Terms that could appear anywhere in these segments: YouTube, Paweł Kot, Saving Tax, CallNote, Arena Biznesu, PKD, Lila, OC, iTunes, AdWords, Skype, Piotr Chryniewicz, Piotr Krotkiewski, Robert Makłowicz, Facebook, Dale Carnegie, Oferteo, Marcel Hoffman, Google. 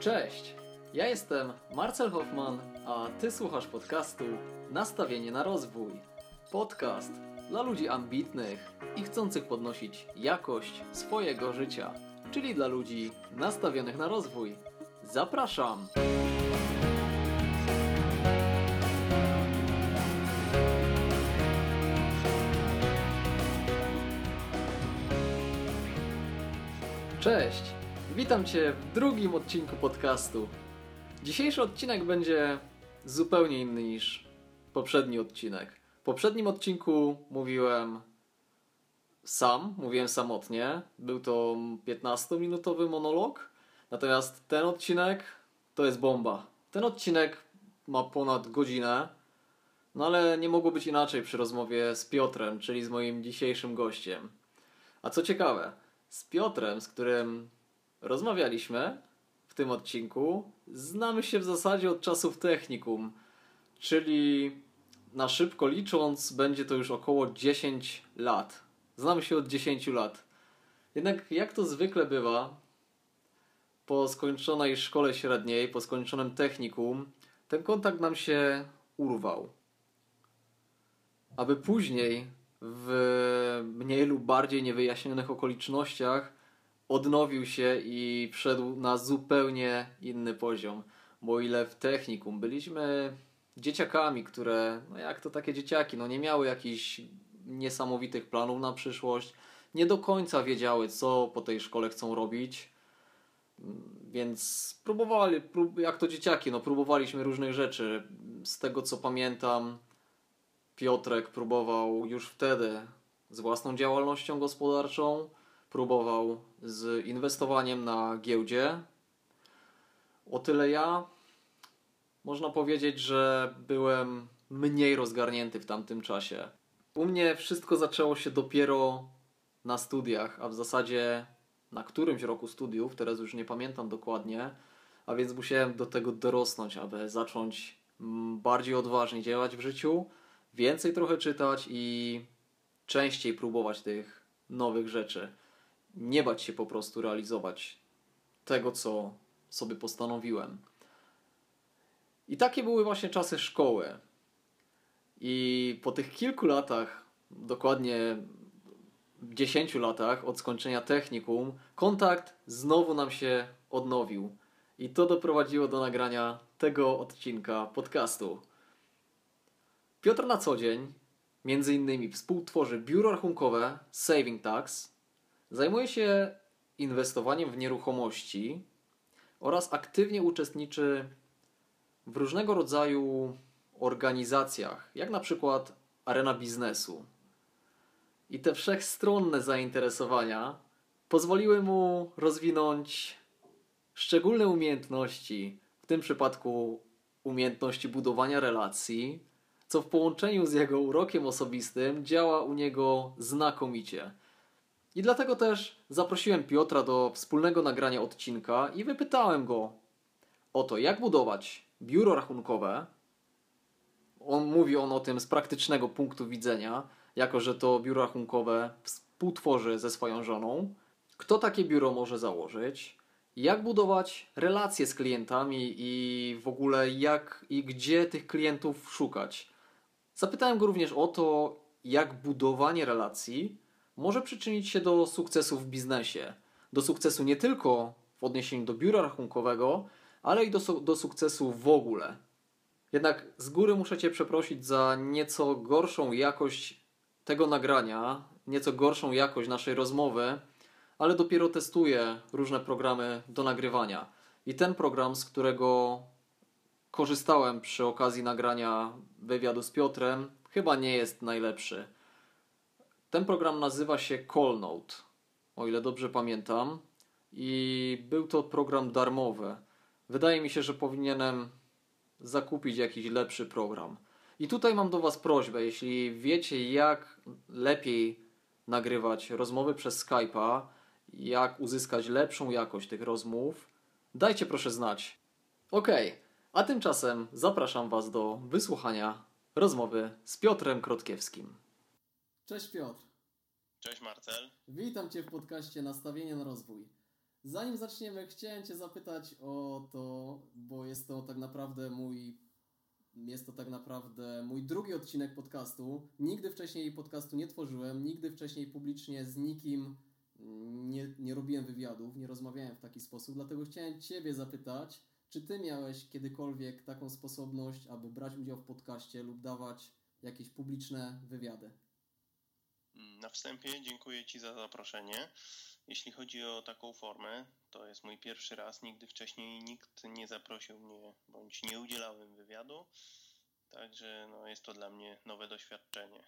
Cześć, ja jestem Marcel Hoffman, a Ty słuchasz podcastu Nastawienie na rozwój. Podcast dla ludzi ambitnych i chcących podnosić jakość swojego życia, czyli dla ludzi nastawionych na rozwój. Zapraszam! Cześć! Witam Cię w drugim odcinku podcastu. Dzisiejszy odcinek będzie zupełnie inny niż poprzedni odcinek. W poprzednim odcinku mówiłem samotnie. Był to 15-minutowy monolog. Natomiast ten odcinek to jest bomba. Ten odcinek ma ponad godzinę, no ale nie mogło być inaczej przy rozmowie z Piotrem, czyli z moim dzisiejszym gościem. A co ciekawe, z Piotrem, z którym rozmawialiśmy w tym odcinku, znamy się w zasadzie od czasów technikum, czyli na szybko licząc będzie to już około 10 lat. Znamy się od 10 lat. Jednak jak to zwykle bywa, po skończonej szkole średniej, po skończonym technikum, ten kontakt nam się urwał. Aby później w mniej lub bardziej niewyjaśnionych okolicznościach odnowił się i wszedł na zupełnie inny poziom. Bo ile w technikum byliśmy dzieciakami, które, nie miały jakichś niesamowitych planów na przyszłość, nie do końca wiedziały, co po tej szkole chcą robić, więc próbowaliśmy różnych rzeczy. Z tego, co pamiętam, Piotrek próbował już wtedy z własną działalnością gospodarczą, próbował z inwestowaniem na giełdzie. O tyle ja, można powiedzieć, że byłem mniej rozgarnięty w tamtym czasie. U mnie wszystko zaczęło się dopiero na studiach, a w zasadzie na którymś roku studiów, teraz już nie pamiętam dokładnie, a więc musiałem do tego dorosnąć, aby zacząć bardziej odważnie działać w życiu, więcej trochę czytać i częściej próbować tych nowych rzeczy. Nie bać się po prostu realizować tego, co sobie postanowiłem. I takie były właśnie czasy szkoły. I po tych kilku latach, dokładnie 10 latach od skończenia technikum, kontakt znowu nam się odnowił. I to doprowadziło do nagrania tego odcinka podcastu. Piotr na co dzień, między innymi, współtworzy biuro rachunkowe Saving Tax, zajmuje się inwestowaniem w nieruchomości oraz aktywnie uczestniczy w różnego rodzaju organizacjach, jak na przykład Arena Biznesu. I te wszechstronne zainteresowania pozwoliły mu rozwinąć szczególne umiejętności, w tym przypadku umiejętności budowania relacji, co w połączeniu z jego urokiem osobistym działa u niego znakomicie. I dlatego też zaprosiłem Piotra do wspólnego nagrania odcinka i wypytałem go o to, jak budować biuro rachunkowe. Mówi on o tym z praktycznego punktu widzenia, jako że to biuro rachunkowe współtworzy ze swoją żoną. Kto takie biuro może założyć? Jak budować relacje z klientami i w ogóle jak i gdzie tych klientów szukać? Zapytałem go również o to, jak budowanie relacji może przyczynić się do sukcesu w biznesie. Do sukcesu nie tylko w odniesieniu do biura rachunkowego, ale i do sukcesu w ogóle. Jednak z góry muszę Cię przeprosić za nieco gorszą jakość tego nagrania, nieco gorszą jakość naszej rozmowy, ale dopiero testuję różne programy do nagrywania. I ten program, z którego korzystałem przy okazji nagrania wywiadu z Piotrem, chyba nie jest najlepszy. Ten program nazywa się CallNote, o ile dobrze pamiętam, i był to program darmowy. Wydaje mi się, że powinienem zakupić jakiś lepszy program. I tutaj mam do Was prośbę, jeśli wiecie, jak lepiej nagrywać rozmowy przez Skype'a, jak uzyskać lepszą jakość tych rozmów, dajcie proszę znać. Okej, a tymczasem zapraszam Was do wysłuchania rozmowy z Piotrem Krotkiewskim. Cześć Piotr. Cześć Marcel. Witam Cię w podcaście Nastawienie na rozwój. Zanim zaczniemy, chciałem Cię zapytać o to, bo jest to tak naprawdę mój drugi odcinek podcastu. Nigdy wcześniej podcastu nie tworzyłem, nigdy wcześniej publicznie z nikim nie robiłem wywiadów, nie rozmawiałem w taki sposób, dlatego chciałem Ciebie zapytać, czy Ty miałeś kiedykolwiek taką sposobność, aby brać udział w podcaście lub dawać jakieś publiczne wywiady? Na wstępie dziękuję Ci za zaproszenie. Jeśli chodzi o taką formę, to jest mój pierwszy raz. Nigdy wcześniej nikt nie zaprosił mnie, bądź nie udzielałem wywiadu. Także jest to dla mnie nowe doświadczenie.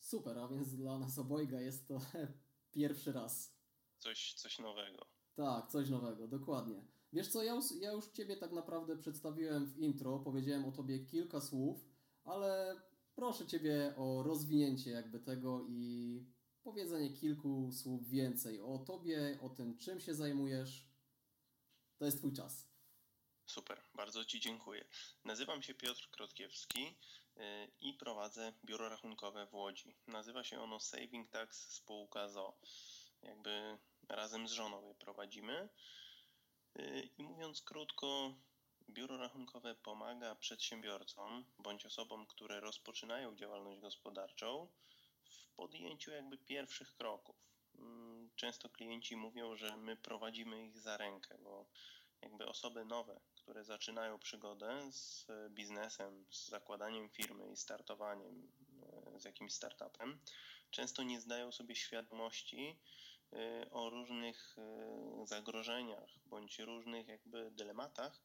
Super, a więc dla nas obojga jest to pierwszy raz. Coś nowego. Tak, coś nowego, dokładnie. Wiesz co, ja już Ciebie tak naprawdę przedstawiłem w intro, powiedziałem o Tobie kilka słów, ale proszę Ciebie o rozwinięcie jakby tego i powiedzenie kilku słów więcej o Tobie, o tym, czym się zajmujesz. To jest Twój czas. Super, bardzo Ci dziękuję. Nazywam się Piotr Krotkiewski i prowadzę biuro rachunkowe w Łodzi. Nazywa się ono Saving Tax spółka z o.o. Jakby razem z żoną je prowadzimy. I mówiąc krótko, biuro rachunkowe pomaga przedsiębiorcom bądź osobom, które rozpoczynają działalność gospodarczą w podjęciu jakby pierwszych kroków. Często klienci mówią, że my prowadzimy ich za rękę, bo jakby osoby nowe, które zaczynają przygodę z biznesem, z zakładaniem firmy i startowaniem z jakimś startupem, często nie zdają sobie świadomości o różnych zagrożeniach bądź różnych jakby dylematach,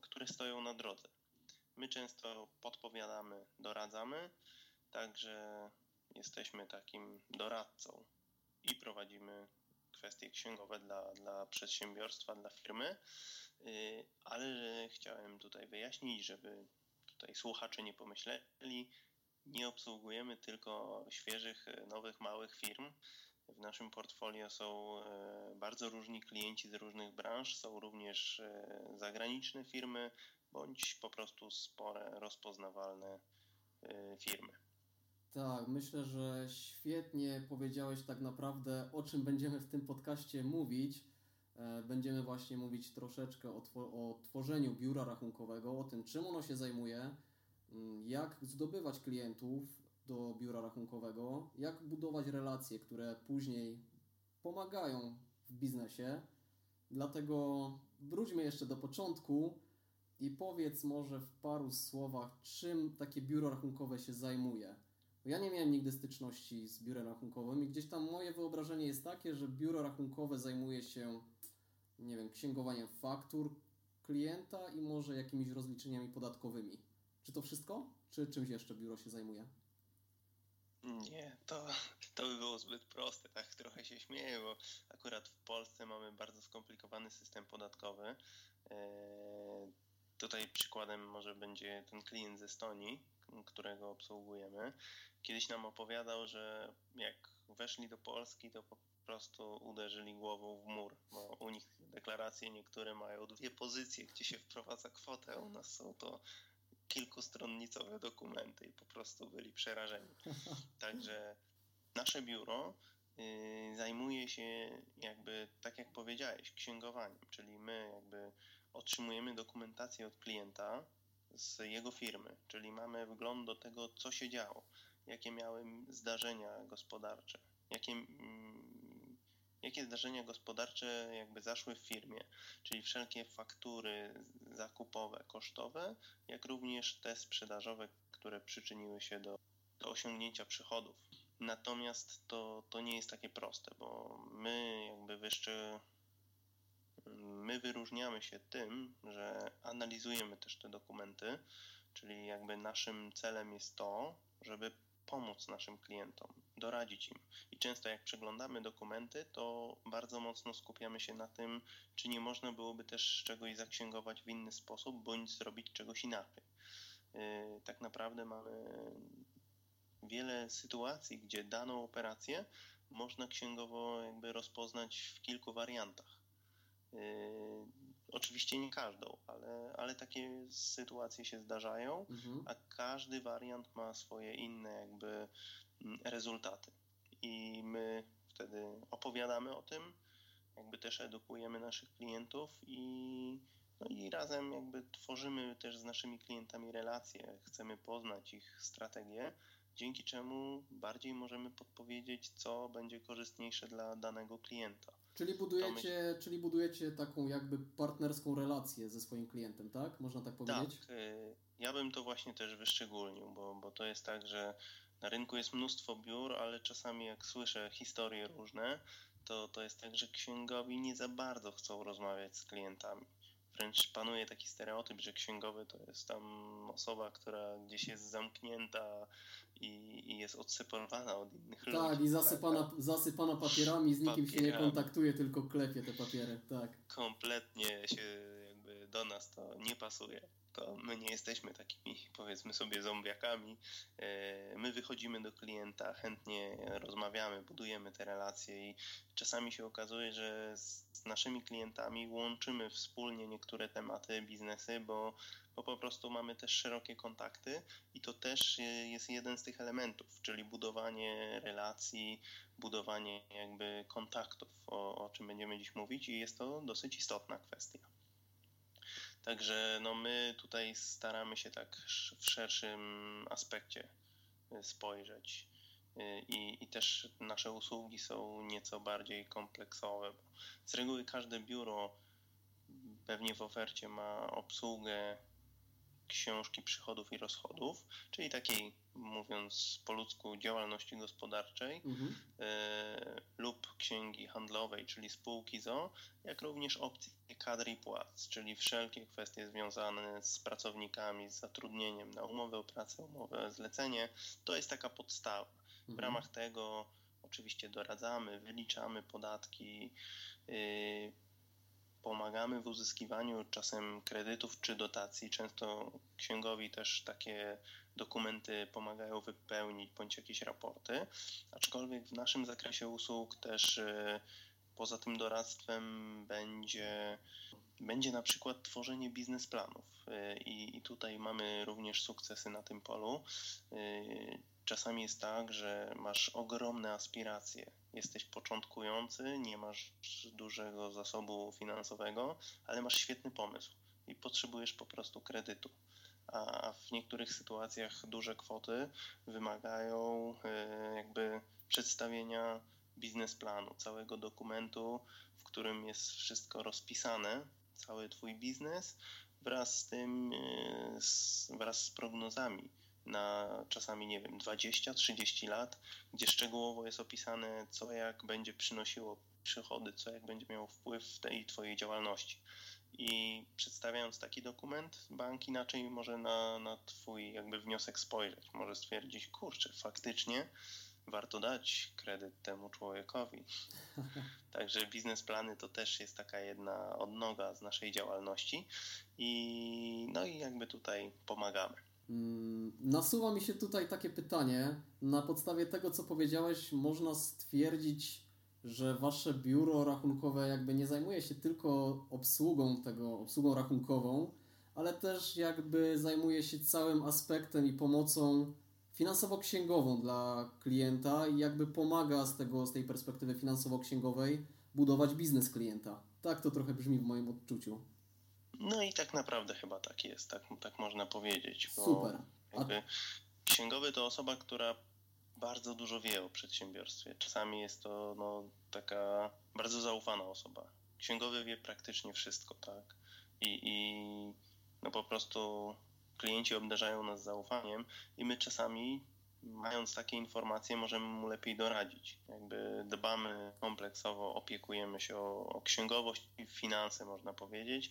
które stoją na drodze. My często podpowiadamy, doradzamy, także jesteśmy takim doradcą i prowadzimy kwestie księgowe dla przedsiębiorstwa, dla firmy, ale chciałem tutaj wyjaśnić, żeby tutaj słuchacze nie pomyśleli, nie obsługujemy tylko świeżych, nowych, małych firm. W naszym portfolio są bardzo różni klienci z różnych branż, są również zagraniczne firmy bądź po prostu spore, rozpoznawalne firmy. Tak, myślę, że świetnie powiedziałeś tak naprawdę, o czym będziemy w tym podcaście mówić. Będziemy właśnie mówić troszeczkę o tworzeniu biura rachunkowego, o tym, czym ono się zajmuje, jak zdobywać klientów do biura rachunkowego, jak budować relacje, które później pomagają w biznesie. Dlatego wróćmy jeszcze do początku i powiedz może w paru słowach, czym takie biuro rachunkowe się zajmuje. Ja nie miałem nigdy styczności z biurem rachunkowym i gdzieś tam moje wyobrażenie jest takie, że biuro rachunkowe zajmuje się, nie wiem, księgowaniem faktur klienta i może jakimiś rozliczeniami podatkowymi. Czy to wszystko? Czy czymś jeszcze biuro się zajmuje? Nie, to by było zbyt proste, tak trochę się śmieję, bo akurat w Polsce mamy bardzo skomplikowany system podatkowy. Tutaj przykładem może będzie ten klient z Estonii, którego obsługujemy. Kiedyś nam opowiadał, że jak weszli do Polski, to po prostu uderzyli głową w mur, bo u nich deklaracje niektóre mają dwie pozycje, gdzie się wprowadza kwotę, u nas są to kilkustronnicowe dokumenty i po prostu byli przerażeni. Także nasze biuro zajmuje się jakby, tak jak powiedziałeś, księgowaniem, czyli my jakby otrzymujemy dokumentację od klienta z jego firmy, czyli mamy wgląd do tego, co się działo, jakie miały zdarzenia gospodarcze, jakie zdarzenia gospodarcze jakby zaszły w firmie, czyli wszelkie faktury zakupowe, kosztowe, jak również te sprzedażowe, które przyczyniły się do osiągnięcia przychodów. Natomiast to nie jest takie proste, bo my wyróżniamy się tym, że analizujemy też te dokumenty, czyli jakby naszym celem jest to, żeby pomóc naszym klientom, doradzić im. I często jak przeglądamy dokumenty, to bardzo mocno skupiamy się na tym, czy nie można byłoby też czegoś zaksięgować w inny sposób, bądź zrobić czegoś inaczej. Tak naprawdę mamy wiele sytuacji, gdzie daną operację można księgowo jakby rozpoznać w kilku wariantach. Oczywiście nie każdą, ale takie sytuacje się zdarzają, a każdy wariant ma swoje inne jakby rezultaty i my wtedy opowiadamy o tym, jakby też edukujemy naszych klientów i razem jakby tworzymy też z naszymi klientami relacje, chcemy poznać ich strategię, dzięki czemu bardziej możemy podpowiedzieć, co będzie korzystniejsze dla danego klienta. Czyli budujecie taką jakby partnerską relację ze swoim klientem, tak? Można tak powiedzieć? Tak, ja bym to właśnie też wyszczególnił, bo to jest tak, że na rynku jest mnóstwo biur, ale czasami jak słyszę historie różne, to jest tak, że księgowi nie za bardzo chcą rozmawiać z klientami. Wręcz panuje taki stereotyp, że księgowy to jest tam osoba, która gdzieś jest zamknięta i jest odseparowana od innych ludzi. Tak, i zasypana papierami, z nikim się nie kontaktuje, tylko klepie te papiery. Tak. Kompletnie się jakby do nas to nie pasuje. To my nie jesteśmy takimi, powiedzmy sobie, zombiakami. My wychodzimy do klienta, chętnie rozmawiamy, budujemy te relacje i czasami się okazuje, że z naszymi klientami łączymy wspólnie niektóre tematy, biznesy, bo po prostu mamy też szerokie kontakty i to też jest jeden z tych elementów, czyli budowanie relacji, budowanie jakby kontaktów, o czym będziemy dziś mówić, i jest to dosyć istotna kwestia. Także my tutaj staramy się tak w szerszym aspekcie spojrzeć i też nasze usługi są nieco bardziej kompleksowe. Z reguły każde biuro pewnie w ofercie ma obsługę książki przychodów i rozchodów, czyli takiej, mówiąc po ludzku, działalności gospodarczej, lub księgi handlowej, czyli spółki z o.o., jak również opcje kadr i płac, czyli wszelkie kwestie związane z pracownikami, z zatrudnieniem na umowę o pracę, umowę o zlecenie. To jest taka podstawa. W ramach tego oczywiście doradzamy, wyliczamy podatki, pomagamy w uzyskiwaniu czasem kredytów czy dotacji. Często księgowi też takie dokumenty pomagają wypełnić, bądź jakieś raporty. Aczkolwiek w naszym zakresie usług też poza tym doradztwem będzie na przykład tworzenie biznesplanów. I tutaj mamy również sukcesy na tym polu. Czasami jest tak, że masz ogromne aspiracje. Jesteś początkujący, nie masz dużego zasobu finansowego, ale masz świetny pomysł i potrzebujesz po prostu kredytu. A w niektórych sytuacjach duże kwoty wymagają jakby przedstawienia biznesplanu, całego dokumentu, w którym jest wszystko rozpisane, cały twój biznes wraz z prognozami na czasami, nie wiem, 20-30 lat, gdzie szczegółowo jest opisane, co jak będzie przynosiło przychody, co jak będzie miało wpływ w tej twojej działalności. I przedstawiając taki dokument, bank inaczej może na twój jakby wniosek spojrzeć. Może stwierdzić, kurczę, faktycznie warto dać kredyt temu człowiekowi. Także biznesplany to też jest taka jedna odnoga z naszej działalności i jakby tutaj pomagamy. Nasuwa mi się tutaj takie pytanie. Na podstawie tego, co powiedziałeś, można stwierdzić, że wasze biuro rachunkowe jakby nie zajmuje się tylko obsługą rachunkową, ale też jakby zajmuje się całym aspektem i pomocą finansowo-księgową dla klienta i jakby pomaga z tej perspektywy finansowo-księgowej budować biznes klienta. Tak to trochę brzmi w moim odczuciu. No i tak naprawdę chyba tak jest, tak można powiedzieć. Super. Jakby księgowy to osoba, która bardzo dużo wie o przedsiębiorstwie. Czasami jest to taka bardzo zaufana osoba. Księgowy wie praktycznie wszystko, tak? I po prostu klienci obdarzają nas zaufaniem i my czasami, mając takie informacje, możemy mu lepiej doradzić. Jakby dbamy kompleksowo, opiekujemy się o księgowość i finanse, można powiedzieć.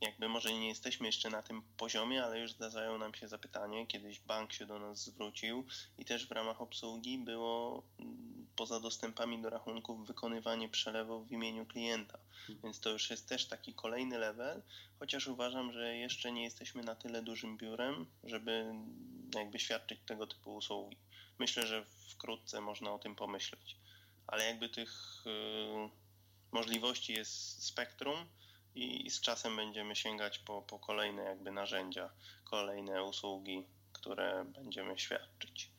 Jakby może nie jesteśmy jeszcze na tym poziomie, ale już zdarzają nam się zapytanie. Kiedyś bank się do nas zwrócił i też w ramach obsługi było poza dostępami do rachunków wykonywanie przelewów w imieniu klienta. Więc to już jest też taki kolejny level, chociaż uważam, że jeszcze nie jesteśmy na tyle dużym biurem, żeby jakby świadczyć tego typu usługi. Myślę, że wkrótce można o tym pomyśleć. Ale jakby tych możliwości jest spektrum, i z czasem będziemy sięgać po kolejne jakby narzędzia, kolejne usługi, które będziemy świadczyć.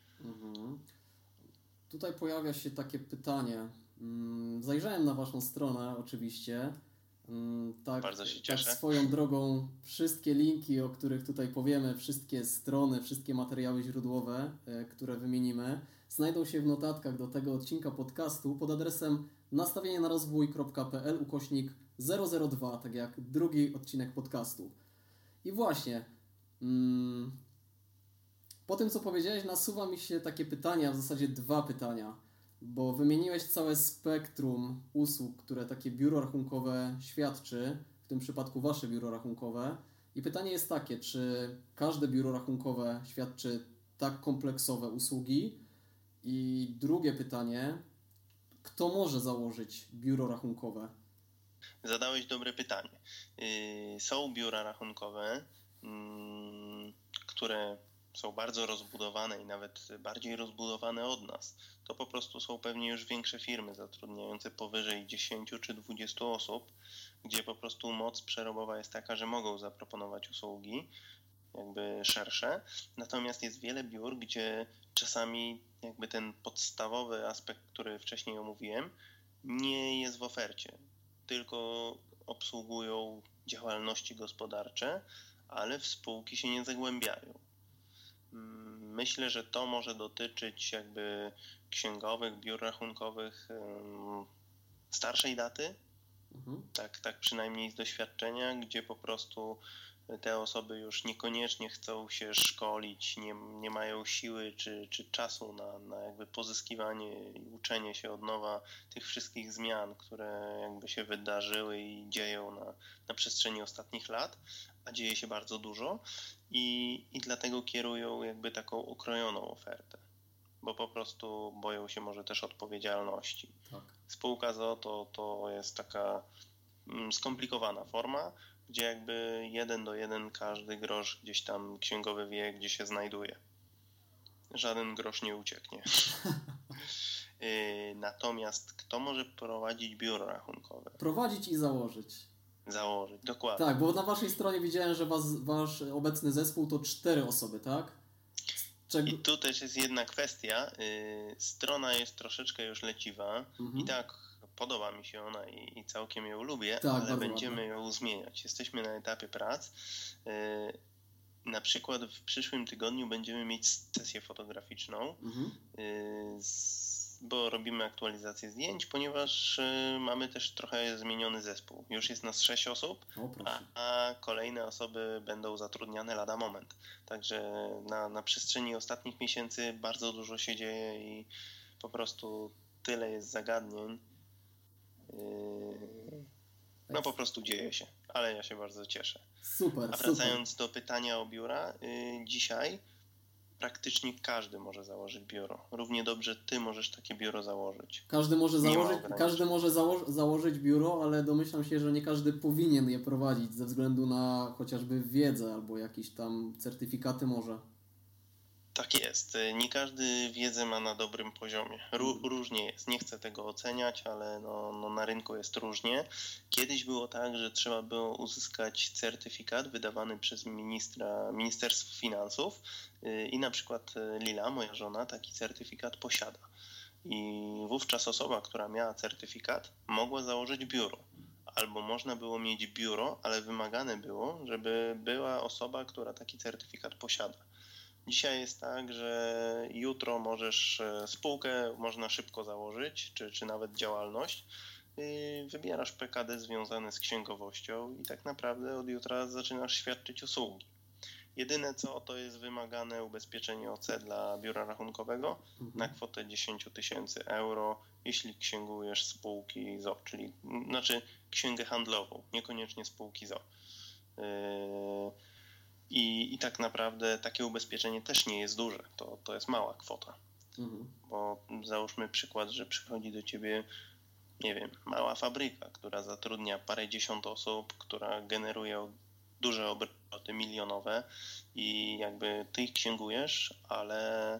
Tutaj pojawia się takie pytanie, Zajrzałem na Waszą stronę oczywiście. Tak, bardzo się cieszę. Tak swoją drogą wszystkie linki, o których tutaj powiemy, wszystkie strony, wszystkie materiały źródłowe, które wymienimy, znajdą się w notatkach do tego odcinka podcastu pod adresem nastawienienarozwój.pl/002, tak jak drugi odcinek podcastu. I właśnie, po tym co powiedziałeś, nasuwa mi się takie pytania, w zasadzie dwa pytania. Bo wymieniłeś całe spektrum usług, które takie biuro rachunkowe świadczy, w tym przypadku Wasze biuro rachunkowe. I pytanie jest takie, czy każde biuro rachunkowe świadczy tak kompleksowe usługi? I drugie pytanie, kto może założyć biuro rachunkowe? Zadałeś dobre pytanie. Są biura rachunkowe, które są bardzo rozbudowane i nawet bardziej rozbudowane od nas. To po prostu są pewnie już większe firmy zatrudniające powyżej 10 czy 20 osób, gdzie po prostu moc przerobowa jest taka, że mogą zaproponować usługi jakby szersze. Natomiast jest wiele biur, gdzie czasami jakby ten podstawowy aspekt, który wcześniej omówiłem, nie jest w ofercie. Tylko obsługują działalności gospodarcze, ale w spółki się nie zagłębiają. Myślę, że to może dotyczyć jakby księgowych, biur rachunkowych starszej daty, tak przynajmniej z doświadczenia, gdzie po prostu te osoby już niekoniecznie chcą się szkolić, nie mają siły czy czasu na jakby pozyskiwanie i uczenie się od nowa tych wszystkich zmian, które jakby się wydarzyły i dzieją na przestrzeni ostatnich lat, a dzieje się bardzo dużo i dlatego kierują jakby taką okrojoną ofertę, bo po prostu boją się może też odpowiedzialności. Tak. Spółka z o.o. to jest taka skomplikowana forma, gdzie jakby 1 do 1 każdy grosz gdzieś tam księgowy wie, gdzie się znajduje. Żaden grosz nie ucieknie. Natomiast kto może prowadzić biuro rachunkowe? Prowadzić i założyć. Założyć, dokładnie. Tak, bo na Waszej stronie widziałem, że wasz obecny zespół to 4 osoby, tak? I tu też jest jedna kwestia. Strona jest troszeczkę już leciwa i tak podoba mi się ona i całkiem ją lubię, tak, ale będziemy ją zmieniać. Jesteśmy na etapie prac. Na przykład w przyszłym tygodniu będziemy mieć sesję fotograficzną, bo robimy aktualizację zdjęć, ponieważ mamy też trochę zmieniony zespół. Już jest nas 6 osób, a kolejne osoby będą zatrudniane lada moment. Także na przestrzeni ostatnich miesięcy bardzo dużo się dzieje i po prostu tyle jest zagadnień. No po prostu dzieje się, ale ja się bardzo cieszę. Super. A wracając do pytania o biura, dzisiaj praktycznie każdy może założyć biuro. Równie dobrze ty możesz takie biuro założyć. Każdy może założyć biuro, ale domyślam się, że nie każdy powinien je prowadzić ze względu na chociażby wiedzę albo jakieś tam certyfikaty może. Tak jest. Nie każdy wiedzę ma na dobrym poziomie. Różnie jest. Nie chcę tego oceniać, ale no na rynku jest różnie. Kiedyś było tak, że trzeba było uzyskać certyfikat wydawany przez Ministerstwo Finansów i na przykład Lila, moja żona, taki certyfikat posiada. I wówczas osoba, która miała certyfikat, mogła założyć biuro. Albo można było mieć biuro, ale wymagane było, żeby była osoba, która taki certyfikat posiada. Dzisiaj jest tak, że jutro możesz spółkę, można szybko założyć, czy nawet działalność. Wybierasz PKD związane z księgowością i tak naprawdę od jutra zaczynasz świadczyć usługi. Jedyne co, to jest wymagane ubezpieczenie OC dla biura rachunkowego na kwotę 10 000 euro, jeśli księgujesz spółki z o.o., czyli znaczy księgę handlową, niekoniecznie spółki z o.o. I tak naprawdę takie ubezpieczenie też nie jest duże, to jest mała kwota, bo załóżmy przykład, że przychodzi do ciebie, nie wiem, mała fabryka, która zatrudnia parędziesiąt osób, która generuje duże obroty milionowe i jakby ty ich księgujesz, ale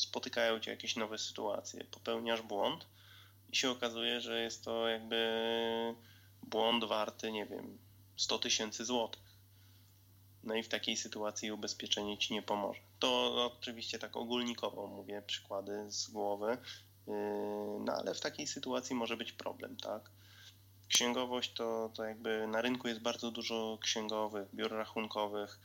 spotykają cię jakieś nowe sytuacje, popełniasz błąd i się okazuje, że jest to jakby błąd warty, nie wiem, 100 000 złotych. No i w takiej sytuacji ubezpieczenie ci nie pomoże. To oczywiście tak ogólnikowo mówię, przykłady z głowy, No ale w takiej sytuacji może być problem, tak? Księgowość to jakby na rynku jest bardzo dużo księgowych, biur rachunkowych,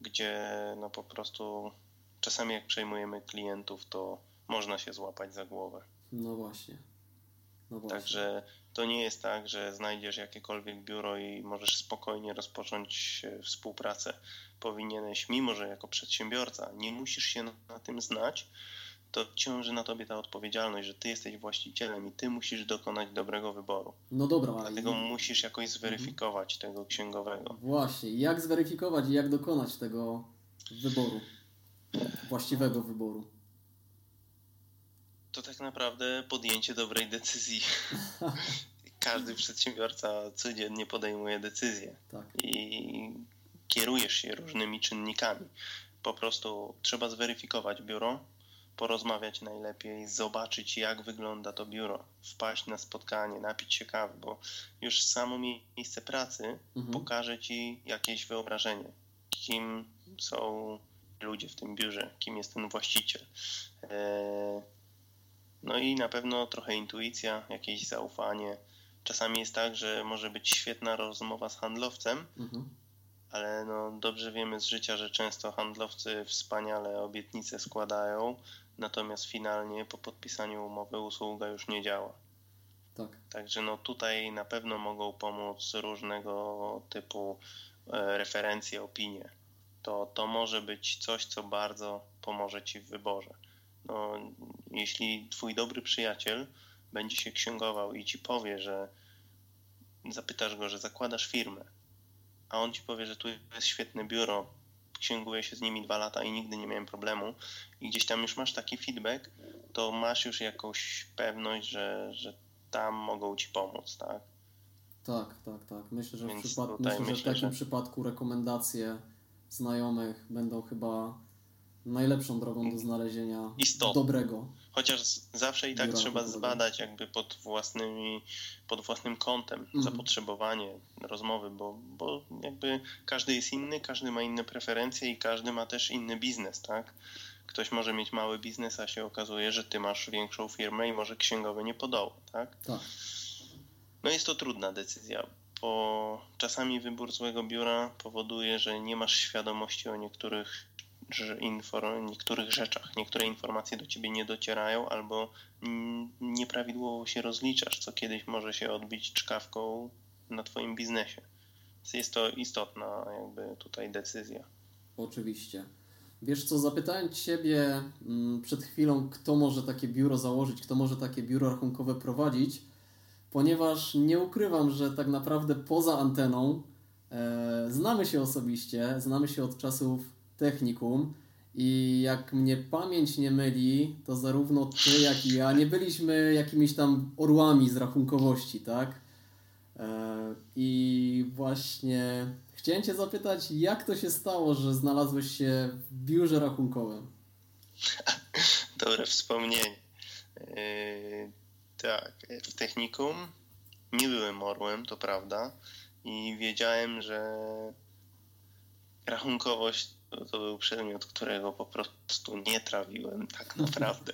gdzie no po prostu czasami jak przejmujemy klientów, to można się złapać za głowę. No właśnie. No właśnie. Także to nie jest tak, że znajdziesz jakiekolwiek biuro i możesz spokojnie rozpocząć współpracę. Powinieneś, mimo że jako przedsiębiorca nie musisz się na tym znać, to ciąży na tobie ta odpowiedzialność, że ty jesteś właścicielem i ty musisz dokonać dobrego wyboru. No dobra. Dlatego musisz jakoś zweryfikować tego księgowego. Właśnie. Jak zweryfikować i jak dokonać tego wyboru? Właściwego wyboru. To tak naprawdę podjęcie dobrej decyzji. Każdy przedsiębiorca codziennie podejmuje decyzje. Tak. I kierujesz się różnymi czynnikami. Po prostu trzeba zweryfikować biuro, porozmawiać najlepiej, zobaczyć jak wygląda to biuro, wpaść na spotkanie, napić się kawy, bo już samo miejsce pracy pokaże ci jakieś wyobrażenie, kim są ludzie w tym biurze, kim jest ten właściciel. No i na pewno trochę intuicja, jakieś zaufanie. Czasami jest tak, że może być świetna rozmowa z handlowcem, ale no dobrze wiemy z życia, że często handlowcy wspaniale obietnice składają, natomiast finalnie po podpisaniu umowy usługa już nie działa. Tak. Także no tutaj na pewno mogą pomóc różnego typu referencje, opinie. To może być coś, co bardzo pomoże ci w wyborze. No, jeśli twój dobry przyjaciel będzie się księgował i ci powie, że zapytasz go, że zakładasz firmę, a on ci powie, że tu jest świetne biuro, księguję się z nimi 2 lata i nigdy nie miałem problemu i gdzieś tam już masz taki feedback, to masz już jakąś pewność, że tam mogą ci pomóc, tak? Tak. Myślę, że w takim przypadku rekomendacje znajomych będą chyba najlepszą drogą do znalezienia dobrego. Chociaż zawsze i tak trzeba zbadać jakby pod własnym kątem zapotrzebowanie rozmowy, bo jakby każdy jest inny, każdy ma inne preferencje i każdy ma też inny biznes, tak? Ktoś może mieć mały biznes, a się okazuje, że ty masz większą firmę i może księgowy nie podoła, tak? Tak. No jest to trudna decyzja, bo czasami wybór złego biura powoduje, że nie masz świadomości o niektórych rzeczach, niektóre informacje do ciebie nie docierają albo nieprawidłowo się rozliczasz, co kiedyś może się odbić czkawką na twoim biznesie. Jest to istotna jakby tutaj decyzja. Oczywiście. Wiesz co, zapytałem ciebie przed chwilą, kto może takie biuro założyć, kto może takie biuro rachunkowe prowadzić, ponieważ nie ukrywam, że tak naprawdę poza anteną znamy się osobiście, znamy się od czasów technikum i jak mnie pamięć nie myli, to zarówno ty, jak i ja nie byliśmy jakimiś tam orłami z rachunkowości, tak? I właśnie chciałem cię zapytać, jak to się stało, że znalazłeś się w biurze rachunkowym? Dobre wspomnienie. Tak, w technikum nie byłem orłem, to prawda, i wiedziałem, że rachunkowość to był przedmiot, którego po prostu nie trawiłem tak naprawdę.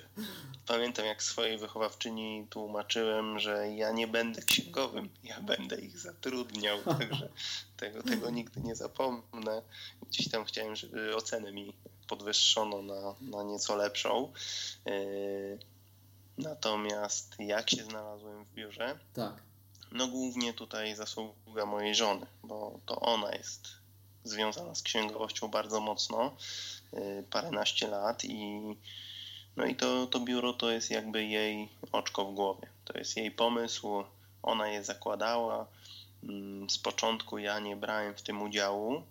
Pamiętam, jak swojej wychowawczyni tłumaczyłem, że ja nie będę księgowym, ja będę ich zatrudniał, także tego nigdy nie zapomnę. Gdzieś tam chciałem, żeby ocenę mi podwyższono na nieco lepszą. Natomiast jak się znalazłem w biurze? Tak. No głównie tutaj zasługa mojej żony, bo to ona jest związana z księgowością bardzo mocno, paręnaście lat i to biuro to jest jakby jej oczko w głowie. To jest jej pomysł, ona je zakładała. Z początku ja nie brałem w tym udziału.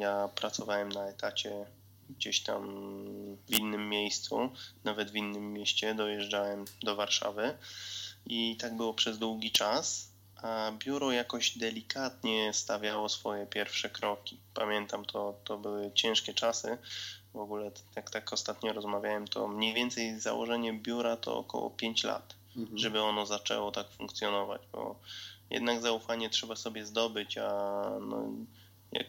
Ja pracowałem na etacie gdzieś tam w innym miejscu, nawet w innym mieście, dojeżdżałem do Warszawy i tak było przez długi czas. A biuro jakoś delikatnie stawiało swoje pierwsze kroki. Pamiętam, to były ciężkie czasy. W ogóle, jak tak ostatnio rozmawiałem, to mniej więcej założenie biura to około 5 lat, żeby ono zaczęło tak funkcjonować, bo jednak zaufanie trzeba sobie zdobyć, a no, jak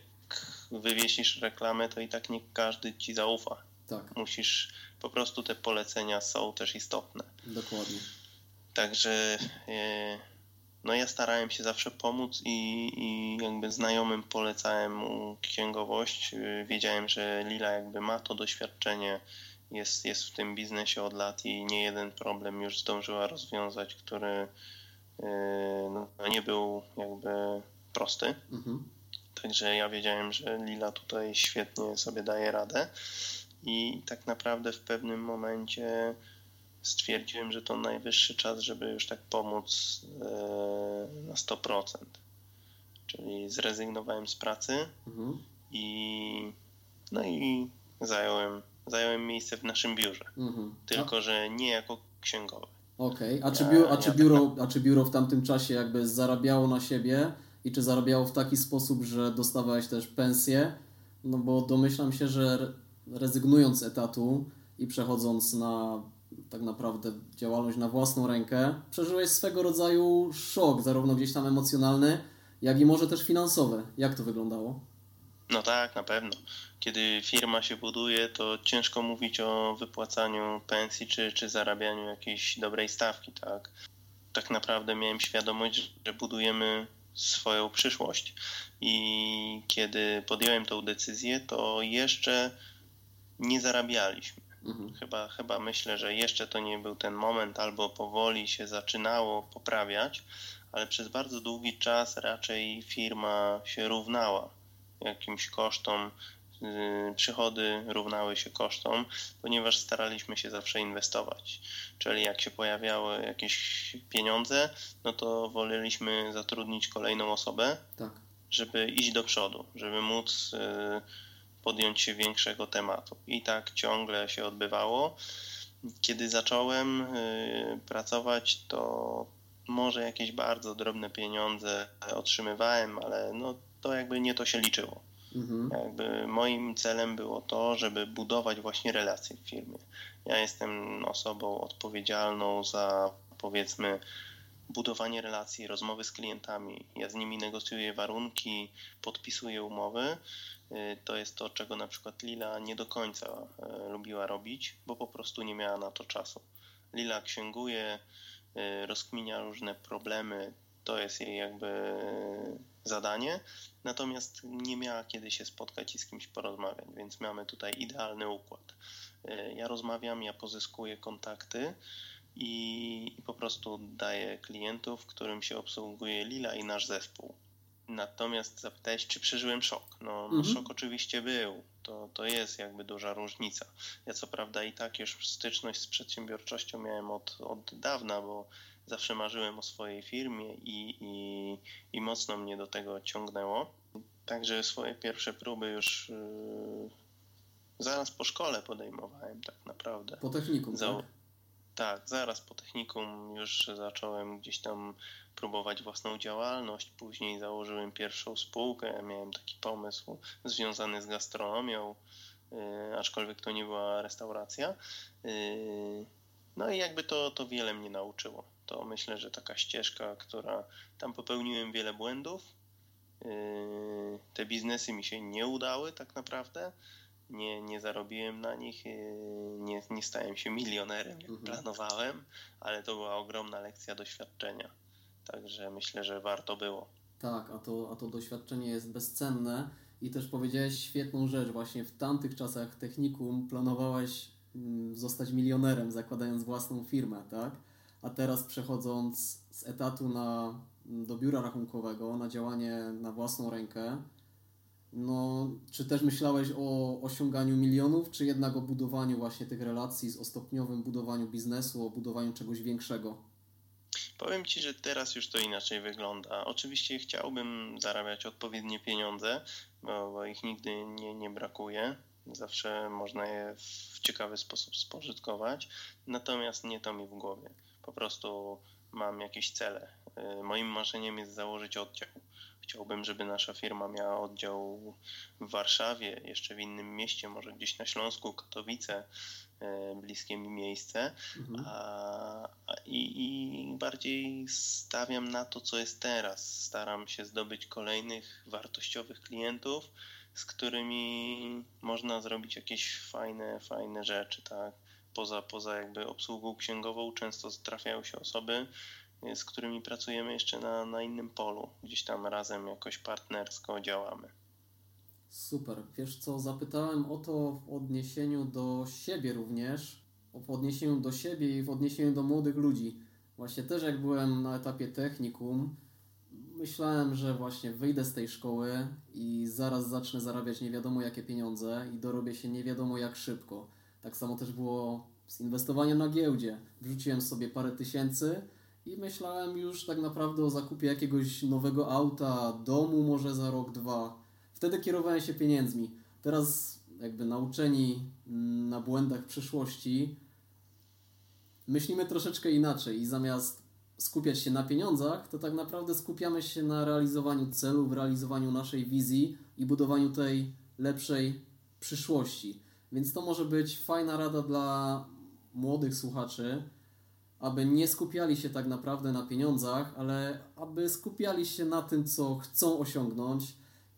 wywiesisz reklamę, to i tak nie każdy ci zaufa. Tak. Musisz, po prostu te polecenia są też istotne. Dokładnie. Także no ja starałem się zawsze pomóc i jakby znajomym polecałem mu księgowość. Wiedziałem, że Lila jakby ma to doświadczenie, jest w tym biznesie od lat i nie jeden problem już zdążyła rozwiązać, który no, nie był jakby prosty. Mhm. Także ja wiedziałem, że Lila tutaj świetnie sobie daje radę i tak naprawdę w pewnym momencie stwierdziłem, że to najwyższy czas, żeby już tak pomóc na 100%. Czyli zrezygnowałem z pracy i zająłem miejsce w naszym biurze. Tylko że nie jako księgowy. Okej. A czy biuro w tamtym czasie jakby zarabiało na siebie i czy zarabiało w taki sposób, że dostawałeś też pensję? No bo domyślam się, że rezygnując z etatu i przechodząc na tak naprawdę działalność na własną rękę, przeżyłeś swego rodzaju szok, zarówno gdzieś tam emocjonalny, jak i może też finansowy. Jak to wyglądało? No tak, na pewno. Kiedy firma się buduje, to ciężko mówić o wypłacaniu pensji czy zarabianiu jakiejś dobrej stawki, tak? Tak naprawdę miałem świadomość, że budujemy swoją przyszłość i kiedy podjąłem tą decyzję, to jeszcze nie zarabialiśmy. Chyba myślę, że jeszcze to nie był ten moment, albo powoli się zaczynało poprawiać, ale przez bardzo długi czas raczej firma się równała jakimś kosztom, przychody równały się kosztom, ponieważ staraliśmy się zawsze inwestować. Czyli jak się pojawiały jakieś pieniądze, no to woleliśmy zatrudnić kolejną osobę, tak, żeby iść do przodu, żeby móc podjąć się większego tematu. I tak ciągle się odbywało. Kiedy zacząłem pracować, to może jakieś bardzo drobne pieniądze otrzymywałem, ale no to jakby nie to się liczyło. Jakby moim celem było to, żeby budować właśnie relacje w firmie. Ja jestem osobą odpowiedzialną za, powiedzmy, budowanie relacji, rozmowy z klientami. Ja z nimi negocjuję warunki, podpisuję umowy. To jest to, czego na przykład Lila nie do końca lubiła robić, bo po prostu nie miała na to czasu. Lila księguje, rozkminia różne problemy, to jest jej jakby zadanie, natomiast nie miała kiedy się spotkać i z kimś porozmawiać, więc mamy tutaj idealny układ. Ja rozmawiam, ja pozyskuję kontakty i po prostu daję klientów, którym się obsługuje Lila i nasz zespół. Natomiast zapytałeś, czy przeżyłem szok. Szok oczywiście był. To jest jakby duża różnica. Ja co prawda i tak już styczność z przedsiębiorczością miałem od dawna, bo zawsze marzyłem o swojej firmie i mocno mnie do tego ciągnęło. Także swoje pierwsze próby już zaraz po szkole podejmowałem tak naprawdę. Po technikum, tak? Tak, zaraz po technikum już zacząłem gdzieś tam próbować własną działalność, później założyłem pierwszą spółkę, miałem taki pomysł związany z gastronomią, aczkolwiek to nie była restauracja. No i jakby to wiele mnie nauczyło. To myślę, że taka ścieżka, która tam popełniłem wiele błędów, te biznesy mi się nie udały tak naprawdę. Nie zarobiłem na nich, nie stałem się milionerem, jak planowałem, ale to była ogromna lekcja doświadczenia. Także myślę, że warto było. Tak, a to doświadczenie jest bezcenne i też powiedziałeś świetną rzecz. Właśnie w tamtych czasach technikum planowałeś zostać milionerem, zakładając własną firmę, tak? A teraz przechodząc z etatu do biura rachunkowego, na działanie na własną rękę, no, czy też myślałeś o osiąganiu milionów, czy jednak o budowaniu właśnie tych relacji, o stopniowym budowaniu biznesu, o budowaniu czegoś większego? Powiem Ci, że teraz już to inaczej wygląda. Oczywiście chciałbym zarabiać odpowiednie pieniądze, bo ich nigdy nie brakuje. Zawsze można je w ciekawy sposób spożytkować. Natomiast nie to mi w głowie. Po prostu mam jakieś cele. Moim marzeniem jest założyć oddział. Chciałbym, żeby nasza firma miała oddział w Warszawie, jeszcze w innym mieście, może gdzieś na Śląsku, Katowice, bliskie mi miejsce. I bardziej stawiam na to, co jest teraz. Staram się zdobyć kolejnych wartościowych klientów, z którymi można zrobić jakieś fajne rzeczy, tak? poza jakby obsługą księgową często trafiają się osoby, z którymi pracujemy jeszcze na innym polu. Gdzieś tam razem jakoś partnersko działamy. Super. Wiesz co, zapytałem o to w odniesieniu do siebie również, w odniesieniu do siebie i w odniesieniu do młodych ludzi. Właśnie też jak byłem na etapie technikum, myślałem, że właśnie wyjdę z tej szkoły i zaraz zacznę zarabiać nie wiadomo jakie pieniądze i dorobię się nie wiadomo jak szybko. Tak samo też było z inwestowaniem na giełdzie. Wrzuciłem sobie parę tysięcy i myślałem już tak naprawdę o zakupie jakiegoś nowego auta, domu może za rok, dwa. Wtedy kierowałem się pieniędzmi. Teraz jakby nauczeni na błędach przeszłości myślimy troszeczkę inaczej i zamiast skupiać się na pieniądzach, to tak naprawdę skupiamy się na realizowaniu celów, realizowaniu naszej wizji i budowaniu tej lepszej przyszłości. Więc to może być fajna rada dla młodych słuchaczy, aby nie skupiali się tak naprawdę na pieniądzach, ale aby skupiali się na tym, co chcą osiągnąć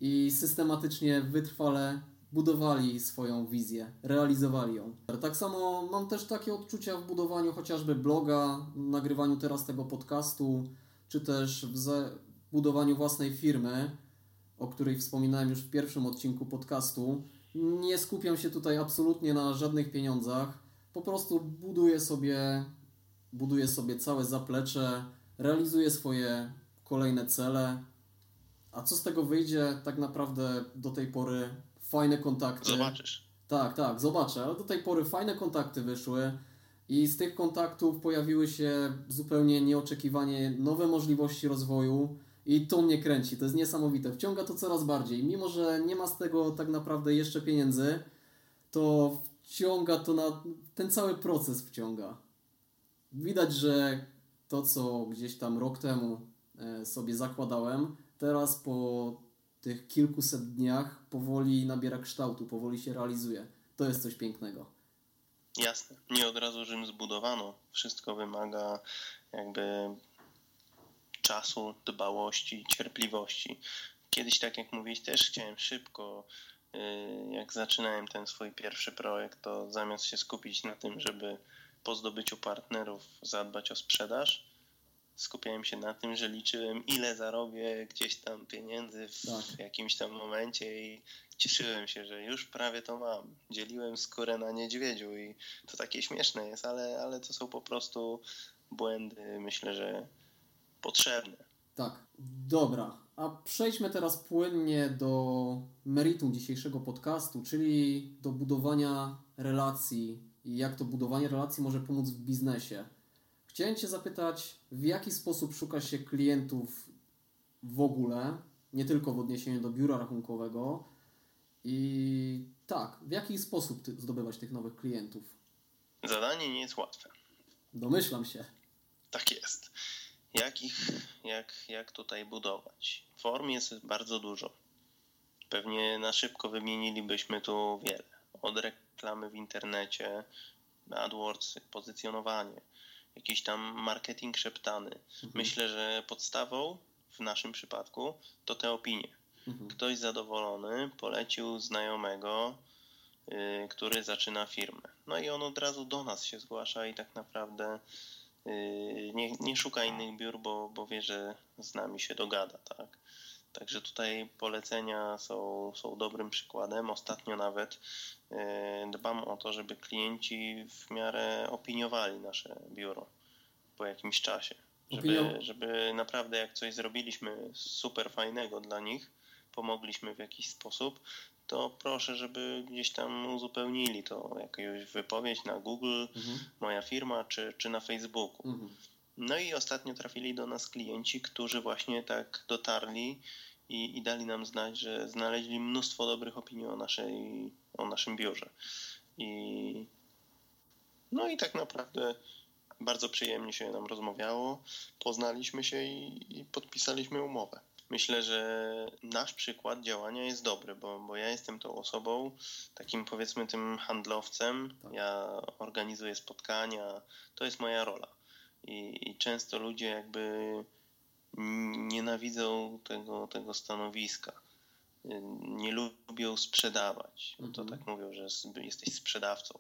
i systematycznie, wytrwale budowali swoją wizję, realizowali ją. Tak samo mam też takie odczucia w budowaniu chociażby bloga, nagrywaniu teraz tego podcastu, czy też w budowaniu własnej firmy, o której wspominałem już w pierwszym odcinku podcastu. Nie skupiam się tutaj absolutnie na żadnych pieniądzach, po prostu buduję sobie całe zaplecze, realizuję swoje kolejne cele, a co z tego wyjdzie, tak naprawdę do tej pory fajne kontakty. Zobaczysz. Tak, zobaczę, ale do tej pory fajne kontakty wyszły i z tych kontaktów pojawiły się zupełnie nieoczekiwanie nowe możliwości rozwoju i to mnie kręci, to jest niesamowite, wciąga to coraz bardziej, mimo że nie ma z tego tak naprawdę jeszcze pieniędzy, to wciąga to na ten cały proces wciąga. Widać, że to co gdzieś tam rok temu sobie zakładałem, teraz po tych kilkuset dniach powoli nabiera kształtu, powoli się realizuje. To jest coś pięknego. Jasne. Nie od razu Rzym zbudowano. Wszystko wymaga jakby czasu, dbałości, cierpliwości. Kiedyś, tak jak mówiłeś, też chciałem szybko. Jak zaczynałem ten swój pierwszy projekt, to zamiast się skupić na tym, żeby po zdobyciu partnerów zadbać o sprzedaż, skupiałem się na tym, że liczyłem, ile zarobię gdzieś tam pieniędzy w jakimś tam momencie i cieszyłem się, że już prawie to mam. Dzieliłem skórę na niedźwiedziu i to takie śmieszne jest, ale to są po prostu błędy, myślę, że potrzebne. Tak, dobra. A przejdźmy teraz płynnie do meritum dzisiejszego podcastu, czyli do budowania relacji i jak to budowanie relacji może pomóc w biznesie. Chciałem Cię zapytać, w jaki sposób szuka się klientów w ogóle, nie tylko w odniesieniu do biura rachunkowego i tak, w jaki sposób zdobywać tych nowych klientów? Zadanie nie jest łatwe. Domyślam się. Tak jest. Jak tutaj budować? Form jest bardzo dużo. Pewnie na szybko wymienilibyśmy tu wiele. Od reklamy w internecie, AdWords, pozycjonowanie, jakiś tam marketing szeptany. Myślę, że podstawą w naszym przypadku to te opinie. Ktoś zadowolony polecił znajomego, który zaczyna firmę. No i on od razu do nas się zgłasza i tak naprawdę nie szuka innych biur, bo wie, że z nami się dogada. Tak? Także tutaj polecenia są dobrym przykładem. Ostatnio nawet dbam o to, żeby klienci w miarę opiniowali nasze biuro po jakimś czasie. Żeby naprawdę jak coś zrobiliśmy super fajnego dla nich, pomogliśmy w jakiś sposób, to proszę, żeby gdzieś tam uzupełnili to jakąś wypowiedź na Google, moja firma czy na Facebooku. No i ostatnio trafili do nas klienci, którzy właśnie tak dotarli i dali nam znać, że znaleźli mnóstwo dobrych opinii o naszym biurze. No i tak naprawdę bardzo przyjemnie się nam rozmawiało, poznaliśmy się i podpisaliśmy umowę. Myślę, że nasz przykład działania jest dobry, bo ja jestem tą osobą, takim powiedzmy tym handlowcem, ja organizuję spotkania, to jest moja rola. I często ludzie jakby nienawidzą tego stanowiska, nie lubią sprzedawać. To tak mówią, że jesteś sprzedawcą.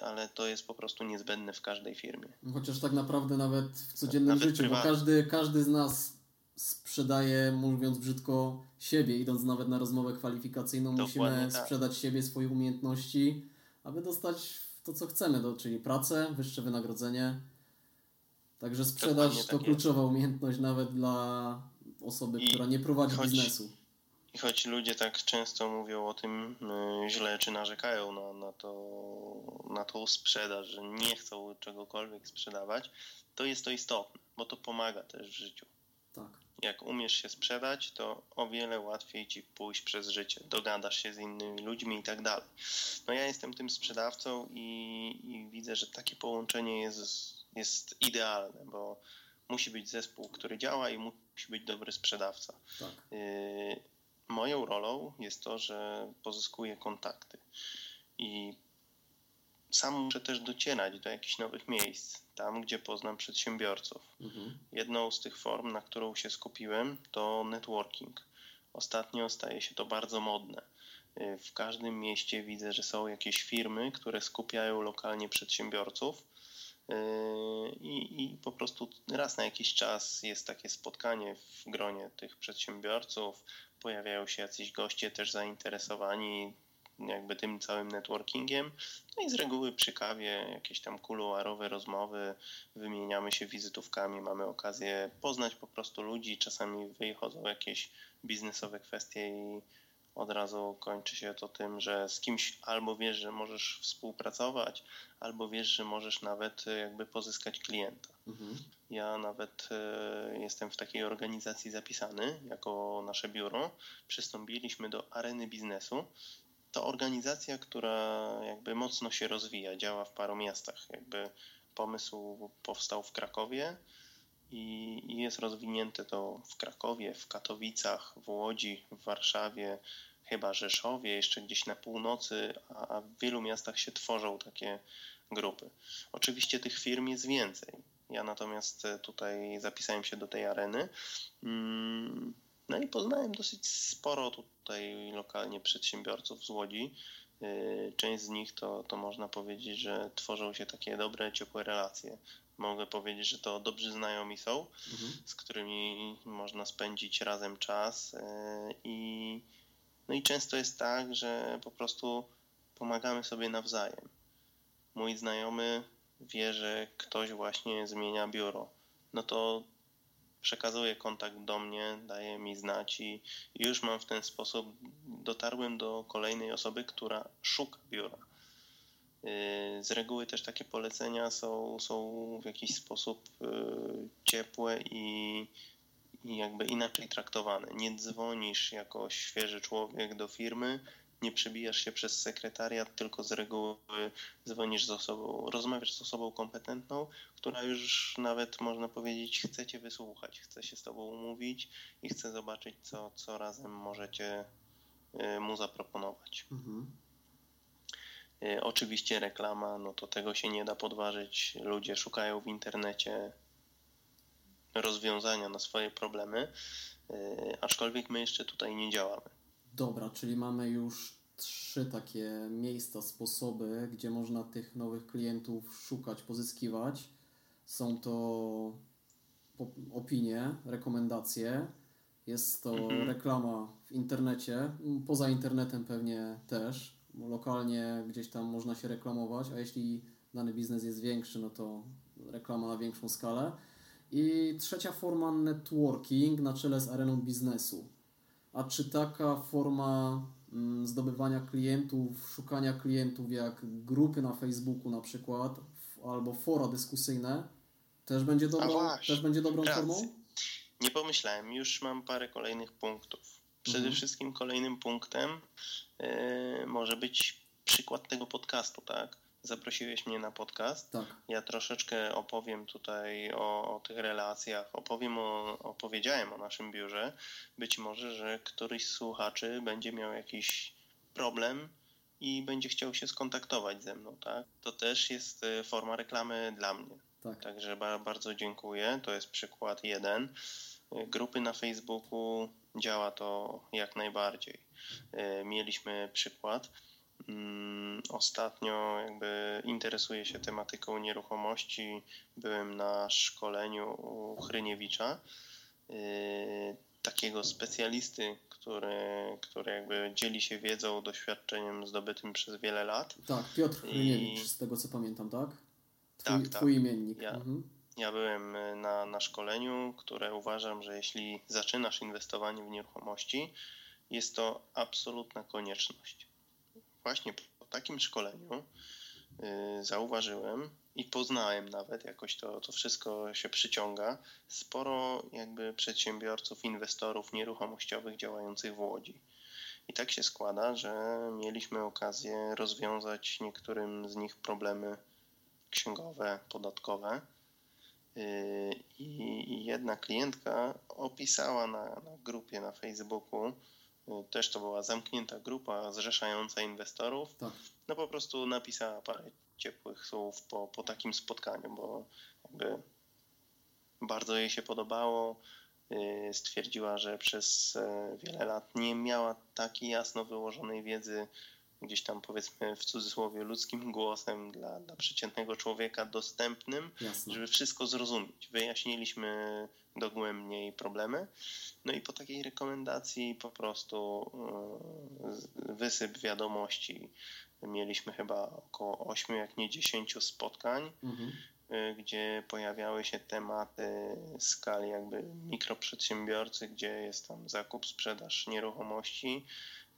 ale to jest po prostu niezbędne w każdej firmie. Chociaż tak naprawdę nawet w codziennym życiu, bo każdy z nas sprzedaje, mówiąc brzydko, siebie. Idąc nawet na rozmowę kwalifikacyjną, musimy sprzedać siebie, swoje umiejętności, aby dostać to, co chcemy, czyli pracę, wyższe wynagrodzenie. Także sprzedaż to kluczowa umiejętność nawet dla osoby, która nie prowadzi biznesu. I choć ludzie tak często mówią o tym źle, czy narzekają na tą sprzedaż, że nie chcą czegokolwiek sprzedawać, to jest to istotne, bo to pomaga też w życiu. Tak. Jak umiesz się sprzedać, to o wiele łatwiej ci pójść przez życie. Dogadasz się z innymi ludźmi i tak dalej. No ja jestem tym sprzedawcą i widzę, że takie połączenie jest idealne, bo musi być zespół, który działa i musi być dobry sprzedawca. Tak. Moją rolą jest to, że pozyskuję kontakty i sam muszę też docierać do jakichś nowych miejsc, tam gdzie poznam przedsiębiorców. Mhm. Jedną z tych form, na którą się skupiłem, to networking. Ostatnio staje się to bardzo modne. W każdym mieście widzę, że są jakieś firmy, które skupiają lokalnie przedsiębiorców i po prostu raz na jakiś czas jest takie spotkanie w gronie tych przedsiębiorców. Pojawiają się jacyś goście też zainteresowani jakby tym całym networkingiem. No i z reguły przy kawie jakieś tam kuluarowe rozmowy, wymieniamy się wizytówkami, mamy okazję poznać po prostu ludzi. Czasami wychodzą jakieś biznesowe kwestie i od razu kończy się to tym, że z kimś albo wiesz, że możesz współpracować, albo wiesz, że możesz nawet jakby pozyskać klienta. Mhm. Ja nawet jestem w takiej organizacji zapisany jako nasze biuro. Przystąpiliśmy do Areny Biznesu. To organizacja, która jakby mocno się rozwija, działa w paru miastach. Jakby pomysł powstał w Krakowie i jest rozwinięte to w Krakowie, w Katowicach, w Łodzi, w Warszawie, chyba Rzeszowie, jeszcze gdzieś na północy, a w wielu miastach się tworzą takie grupy. Oczywiście tych firm jest więcej. Ja natomiast tutaj zapisałem się do tej areny. No i poznałem dosyć sporo tutaj lokalnie przedsiębiorców z Łodzi. Część z nich to można powiedzieć, że tworzą się takie dobre, ciepłe relacje. Mogę powiedzieć, że to dobrzy znajomi są, z którymi można spędzić razem czas. No i często jest tak, że po prostu pomagamy sobie nawzajem. Mój znajomy wie, że ktoś właśnie zmienia biuro. No to przekazuje kontakt do mnie, daje mi znać i już mam w ten sposób, dotarłem do kolejnej osoby, która szuka biura. Z reguły też takie polecenia są w jakiś sposób ciepłe i jakby inaczej traktowane. Nie dzwonisz jako świeży człowiek do firmy, nie przebijasz się przez sekretariat, tylko z reguły dzwonisz z osobą, rozmawiasz z osobą kompetentną, która już nawet, można powiedzieć, chce cię wysłuchać, chce się z tobą umówić i chce zobaczyć, co razem możecie mu zaproponować. Mhm. Oczywiście reklama, no to tego się nie da podważyć. Ludzie szukają w internecie rozwiązania na swoje problemy, aczkolwiek my jeszcze tutaj nie działamy. Dobra, czyli mamy już 3 takie miejsca, sposoby, gdzie można tych nowych klientów szukać, pozyskiwać. Są to opinie, rekomendacje, jest to reklama w internecie, poza internetem pewnie też, lokalnie gdzieś tam można się reklamować, a jeśli dany biznes jest większy, no to reklama na większą skalę. I 3. forma, networking na czele z areną biznesu. A czy taka forma zdobywania klientów, szukania klientów jak grupy na Facebooku na przykład albo fora dyskusyjne też będzie dobrą formą? Nie pomyślałem, już mam parę kolejnych punktów. Przede wszystkim kolejnym punktem może być przykład tego podcastu, tak? Zaprosiłeś mnie na podcast. Tak. Ja troszeczkę opowiem tutaj o tych relacjach, opowiedziałem o naszym biurze. Być może, że któryś z słuchaczy będzie miał jakiś problem i będzie chciał się skontaktować ze mną, tak? To też jest forma reklamy dla mnie. Tak. Także bardzo dziękuję. To jest przykład 1. Grupy na Facebooku, działa to jak najbardziej. Mieliśmy przykład Ostatnio jakby interesuję się tematyką nieruchomości. Byłem na szkoleniu u Chryniewicza, takiego specjalisty, który jakby dzieli się wiedzą, doświadczeniem zdobytym przez wiele lat. Tak, Piotr Chryniewicz, z tego co pamiętam, tak? Twój imiennik. Ja byłem na szkoleniu, które uważam, że jeśli zaczynasz inwestowanie w nieruchomości, jest to absolutna konieczność. Właśnie po takim szkoleniu zauważyłem i poznałem nawet, jakoś to wszystko się przyciąga, sporo jakby przedsiębiorców, inwestorów nieruchomościowych działających w Łodzi. I tak się składa, że mieliśmy okazję rozwiązać niektórym z nich problemy księgowe, podatkowe. I jedna klientka opisała na grupie na Facebooku, też to była zamknięta grupa zrzeszająca inwestorów, tak. No po prostu napisała parę ciepłych słów po takim spotkaniu, bo jakby bardzo jej się podobało. Stwierdziła, że przez wiele lat nie miała takiej jasno wyłożonej wiedzy, gdzieś tam powiedzmy w cudzysłowie ludzkim głosem dla przeciętnego człowieka dostępnym, jasne, żeby wszystko zrozumieć. Wyjaśniliśmy dogłębniej problemy. No i po takiej rekomendacji po prostu wysyp wiadomości. Mieliśmy chyba około 8, jak nie 10 spotkań, gdzie pojawiały się tematy skali jakby mikroprzedsiębiorcy, gdzie jest tam zakup, sprzedaż nieruchomości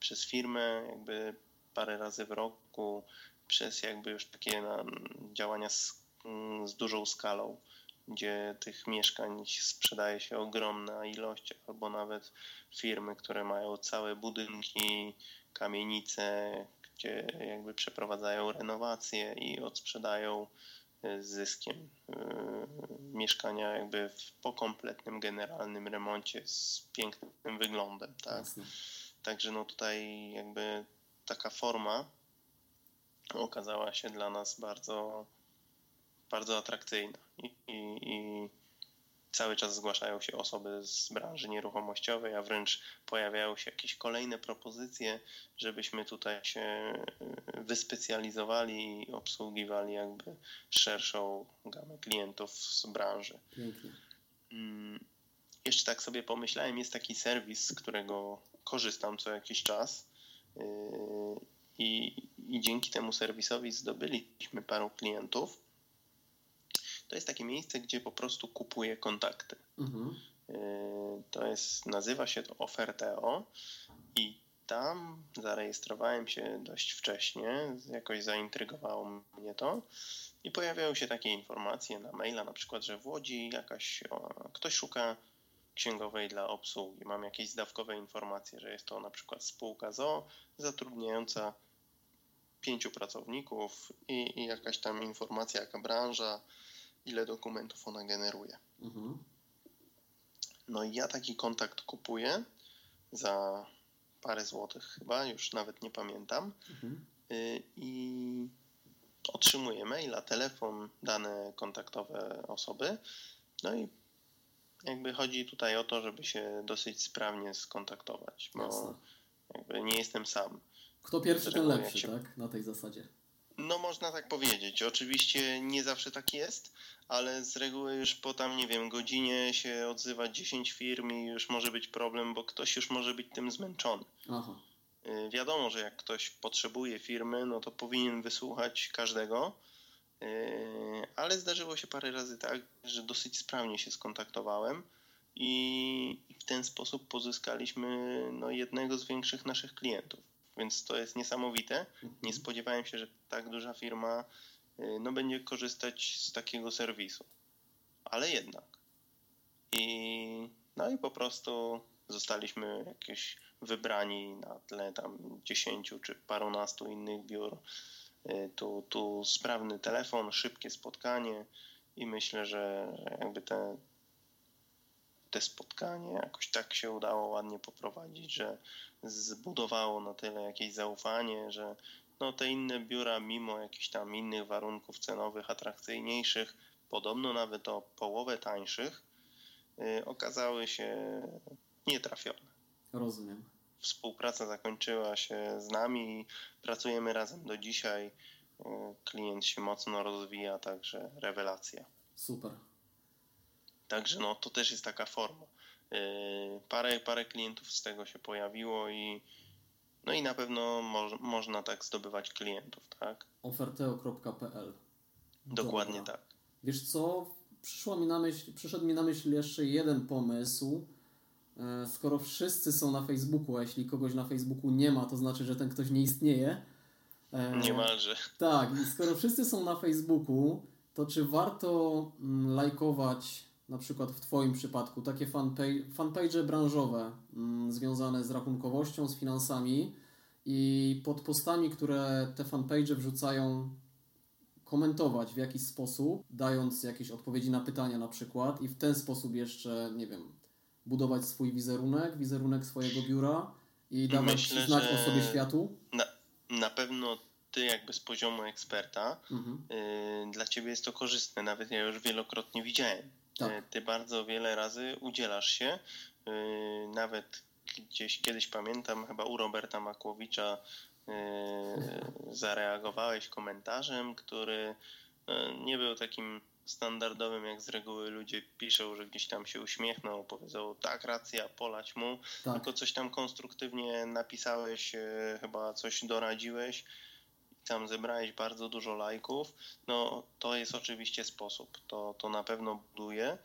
przez firmę jakby parę razy w roku, przez jakby już takie działania z dużą skalą, gdzie tych mieszkań sprzedaje się ogromna ilość, albo nawet firmy, które mają całe budynki, kamienice, gdzie jakby przeprowadzają renowacje i odsprzedają z zyskiem mieszkania jakby po kompletnym generalnym remoncie z pięknym wyglądem, tak? Także no tutaj jakby taka forma okazała się dla nas bardzo, bardzo atrakcyjna i cały czas zgłaszają się osoby z branży nieruchomościowej, a wręcz pojawiają się jakieś kolejne propozycje, żebyśmy tutaj się wyspecjalizowali i obsługiwali jakby szerszą gamę klientów z branży. Pięknie. Jeszcze tak sobie pomyślałem, jest taki serwis, z którego korzystam co jakiś czas. I dzięki temu serwisowi zdobyliśmy paru klientów. To jest takie miejsce, gdzie po prostu kupuję kontakty. To jest, nazywa się to Oferteo i tam zarejestrowałem się dość wcześnie, jakoś zaintrygowało mnie to i pojawiały się takie informacje na maila, na przykład, że w Łodzi ktoś szuka księgowej dla obsługi. Mam jakieś zdawkowe informacje, że jest to na przykład spółka z o.o. zatrudniająca 5 pracowników i jakaś tam informacja, jaka branża, ile dokumentów ona generuje. No i ja taki kontakt kupuję za parę złotych chyba, już nawet nie pamiętam. I otrzymuję maila, telefon, dane kontaktowe osoby. No i jakby chodzi tutaj o to, żeby się dosyć sprawnie skontaktować, bo jakby nie jestem sam. Kto pierwszy, ten lepszy, tak? Na tej zasadzie. No można tak powiedzieć. Oczywiście nie zawsze tak jest, ale z reguły już po tam, nie wiem, godzinie się odzywa 10 firm i już może być problem, bo ktoś już może być tym zmęczony. Wiadomo, że jak ktoś potrzebuje firmy, no to powinien wysłuchać każdego, ale zdarzyło się parę razy tak, że dosyć sprawnie się skontaktowałem i w ten sposób pozyskaliśmy jednego z większych naszych klientów, więc to jest niesamowite. Nie spodziewałem się, że tak duża firma będzie korzystać z takiego serwisu, ale jednak. I po prostu zostaliśmy jakieś wybrani na tle tam 10 czy parunastu innych biur. Tu sprawny telefon, szybkie spotkanie i myślę, że jakby te spotkanie jakoś tak się udało ładnie poprowadzić, że zbudowało na tyle jakieś zaufanie, że te inne biura mimo jakichś tam innych warunków cenowych, atrakcyjniejszych, podobno nawet o połowę tańszych, okazały się nietrafione. Rozumiem. współpraca zakończyła się z nami i pracujemy razem do dzisiaj. Klient się mocno rozwija, także rewelacja. Super. Także no, to też jest taka forma. Parę klientów z tego się pojawiło i no i na pewno można tak zdobywać klientów, tak? Oferteo.pl. Dokładnie. Dobra. Tak. Wiesz co, przyszedł mi na myśl jeszcze jeden pomysł. Skoro wszyscy są na Facebooku, a jeśli kogoś na Facebooku nie ma, to znaczy, że ten ktoś nie istnieje. Niemalże. Tak, i skoro wszyscy są na Facebooku, to czy warto lajkować, na przykład w Twoim przypadku, takie fanpage branżowe związane z rachunkowością, z finansami, i pod postami, które te fanpage wrzucają, komentować w jakiś sposób, dając jakieś odpowiedzi na pytania na przykład, i w ten sposób jeszcze, nie wiem, budować swój wizerunek swojego biura i dawać znać o sobie światu? Na pewno ty jakby z poziomu eksperta, dla ciebie jest to korzystne. Nawet ja już wielokrotnie widziałem. Tak. Ty bardzo wiele razy udzielasz się. Nawet gdzieś kiedyś, pamiętam, chyba u Roberta Makłowicza zareagowałeś komentarzem, który nie był takim standardowym, jak z reguły ludzie piszą, że gdzieś tam się uśmiechną, powiedzą tak, racja, polać mu, tak. Tylko coś tam konstruktywnie napisałeś, chyba coś doradziłeś i tam zebrałeś bardzo dużo lajków. No to jest oczywiście sposób, to na pewno buduje.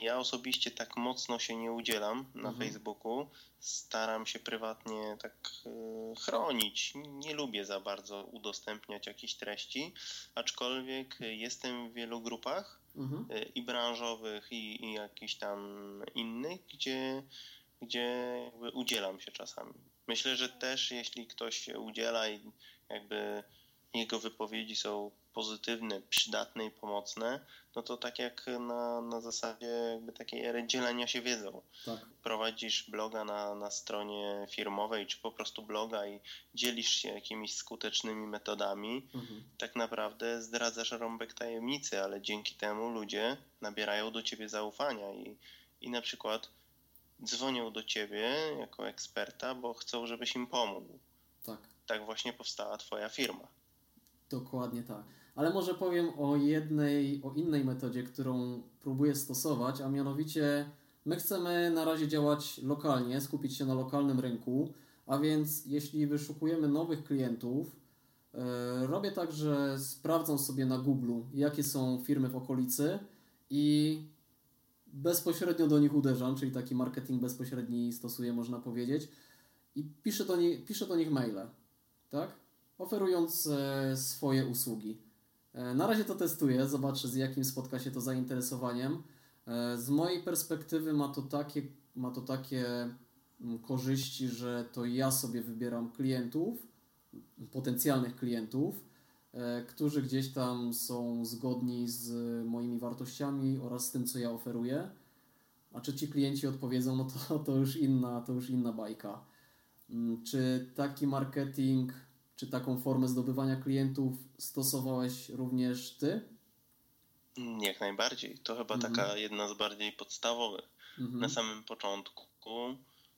Ja osobiście tak mocno się nie udzielam na Facebooku, staram się prywatnie tak chronić, nie lubię za bardzo udostępniać jakichś treści, aczkolwiek jestem w wielu grupach i branżowych i jakichś tam innych, gdzie jakby udzielam się czasami. Myślę, że też jeśli ktoś się udziela i jakby jego wypowiedzi są pozytywne, przydatne i pomocne, no to tak jak na zasadzie jakby takiej ery dzielenia się wiedzą. Tak. Prowadzisz bloga na stronie firmowej, czy po prostu bloga, i dzielisz się jakimiś skutecznymi metodami. Tak naprawdę zdradzasz rąbek tajemnicy, ale dzięki temu ludzie nabierają do ciebie zaufania i na przykład dzwonią do ciebie jako eksperta, bo chcą, żebyś im pomógł. Tak. Tak właśnie powstała twoja firma. Dokładnie tak. Ale może powiem o innej metodzie, którą próbuję stosować, a mianowicie my chcemy na razie działać lokalnie, skupić się na lokalnym rynku, a więc jeśli wyszukujemy nowych klientów, robię tak, że sprawdzam sobie na Google, jakie są firmy w okolicy, i bezpośrednio do nich uderzam, czyli taki marketing bezpośredni stosuję, można powiedzieć, i piszę do nich maile, tak? Oferując swoje usługi. Na razie to testuję, zobaczę, z jakim spotka się to zainteresowaniem. Z mojej perspektywy ma to takie korzyści, że to ja sobie wybieram klientów, potencjalnych klientów, którzy gdzieś tam są zgodni z moimi wartościami oraz z tym, co ja oferuję. A czy ci klienci odpowiedzą, no to już inna bajka. Czy taki marketing, czy taką formę zdobywania klientów stosowałeś również ty? Jak najbardziej. To chyba taka jedna z bardziej podstawowych. Na samym początku